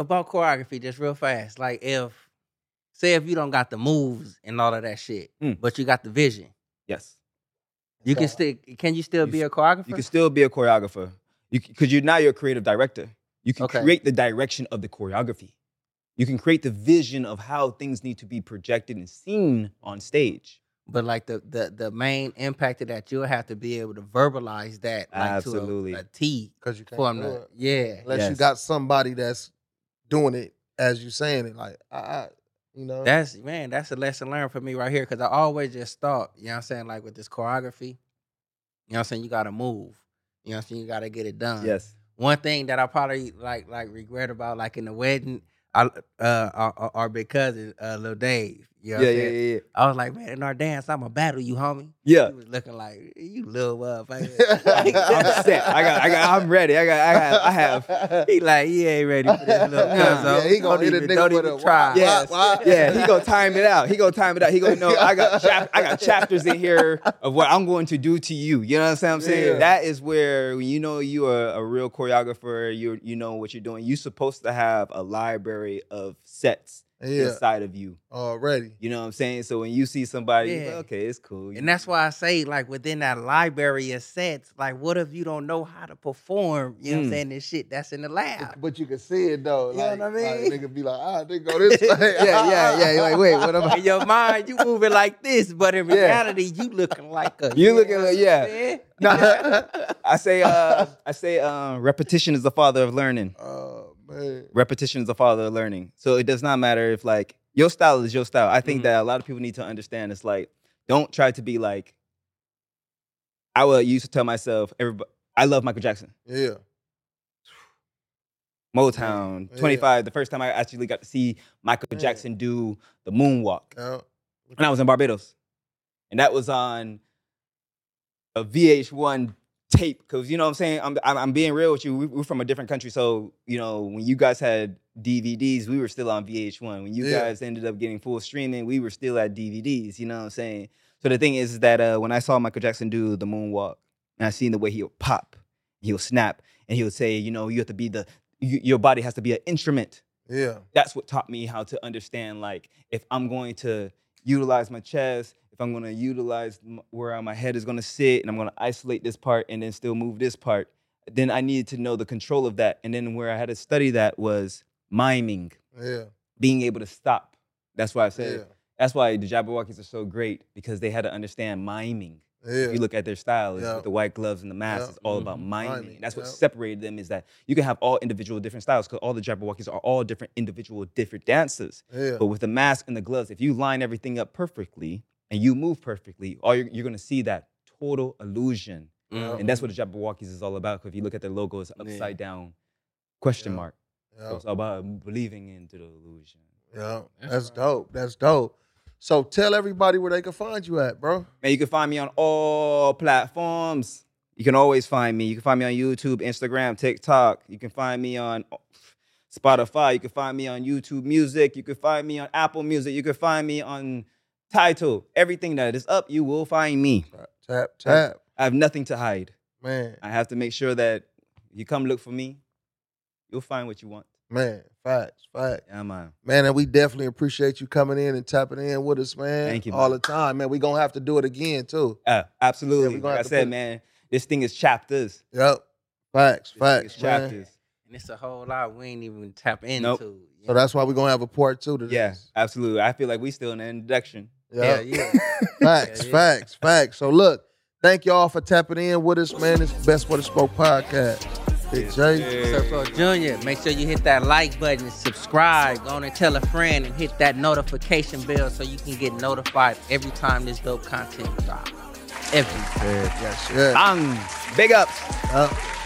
About choreography, just real fast. Like Say if you don't got the moves and all of that shit, but you got the vision. Yes. You can still. Can you still be a choreographer? You can still be a choreographer. Because now you're a creative director. You can create the direction of the choreography. You can create the vision of how things need to be projected and seen on stage. But like the main impact of that, you'll have to be able to verbalize that like absolutely to a T. Because you can't do it. Yeah. Unless you got somebody that's doing it as you saying it. Like, you know? That's a lesson learned for me right here, because I always just thought, you know what I'm saying, like with this choreography, you know what I'm saying, you got to move. You know what I'm saying, you got to get it done. Yes. One thing that I probably like regret about, like in the wedding, our big cousin, Lil Dave, You know what I'm saying? I was like, man, in our dance, I'm gonna battle you, homie. Yeah. He was looking like, you little motherfucker. I'm set. I'm ready. I have. He like, he ain't ready for this little cuzzo. Yeah, he gonna hit a nigga with a try. Yes. Yeah, he gonna time it out. He gonna know I got chapters in here of what I'm going to do to you. You know what I'm saying? Yeah. That is where you know you are a real choreographer. You know what you're doing. You're supposed to have a library of sets. Yeah. Inside of you already, you know what I'm saying? So when you see somebody, you're like, okay, it's cool. And that's why I say, like, within that library of sets, like, what if you don't know how to perform? You know what I'm saying? This shit that's in the lab, but you can see it though. You know what I mean? Like, nigga be like, ah, nigga go this way. Yeah. You're like, wait, what am I? In your mind, you moving like this, but in reality, you looking like a. You looking like I say, repetition is the father of learning. Man. Repetition is the father of learning. So it does not matter if, like, your style is your style. I think that a lot of people need to understand. It's like, don't try to be like, I used to tell myself, I love Michael Jackson. Yeah. Motown, 25, the first time I actually got to see Michael Jackson do the moonwalk. Yeah. And I was in Barbados. And that was on a VH1 tape, because you know what I'm saying? I'm being real with you. We're from a different country, so you know when you guys had DVDs, we were still on VH1. When you guys ended up getting full streaming, we were still at DVDs. You know what I'm saying? So the thing is that when I saw Michael Jackson do the moonwalk, and I seen the way he'll pop, he'll snap, and he'll say, you know, you have to be your body has to be an instrument. Yeah, that's what taught me how to understand. Like, if I'm going to utilize my chest. If I'm going to utilize where my head is going to sit and I'm going to isolate this part and then still move this part, then I needed to know the control of that. And then where I had to study that was miming. Yeah. Being able to stop. That's why I said that's why the Jabberwockies are so great, because they had to understand miming. Yeah. If you look at their style, it's with the white gloves and the mask, it's all about miming. That's what separated them, is that you can have all individual different styles, because all the Jabberwockies are all different individual different dancers. Yeah. But with the mask and the gloves, if you line everything up perfectly, and you move perfectly, you're going to see that total illusion. Mm-hmm. And that's what the Jabberwockies is all about. Because if you look at their logo, it's upside down, question mark. Yeah. So it's about believing into the illusion. Yeah, that's dope. That's dope. So tell everybody where they can find you at, bro. Man, you can find me on all platforms. You can always find me. You can find me on YouTube, Instagram, TikTok. You can find me on Spotify. You can find me on YouTube Music. You can find me on Apple Music. You can find me on... Title, everything that is up, you will find me. Tap. I have nothing to hide. Man. I have to make sure that you come look for me, you'll find what you want. Man, facts. Yeah, man, and we definitely appreciate you coming in and tapping in with us, man. Thank you, man. All the time, man. We're going to have to do it again, too. Absolutely. Yeah, like I said, man, this thing is chapters. Yep. Facts, chapters. Man. And it's a whole lot we ain't even tap into. Nope. So that's why we're going to have a part 2 to this. Yeah, absolutely. I feel like we still in the introduction. Yeah, yeah. Facts. So look, thank y'all for tapping in with us, man. It's Best Way to Spoke podcast. Big J. Serpo Jr. Make sure you hit that like button and subscribe. Go on and tell a friend and hit that notification bell so you can get notified every time this dope content drops. Every day. Yes, sir. Big ups.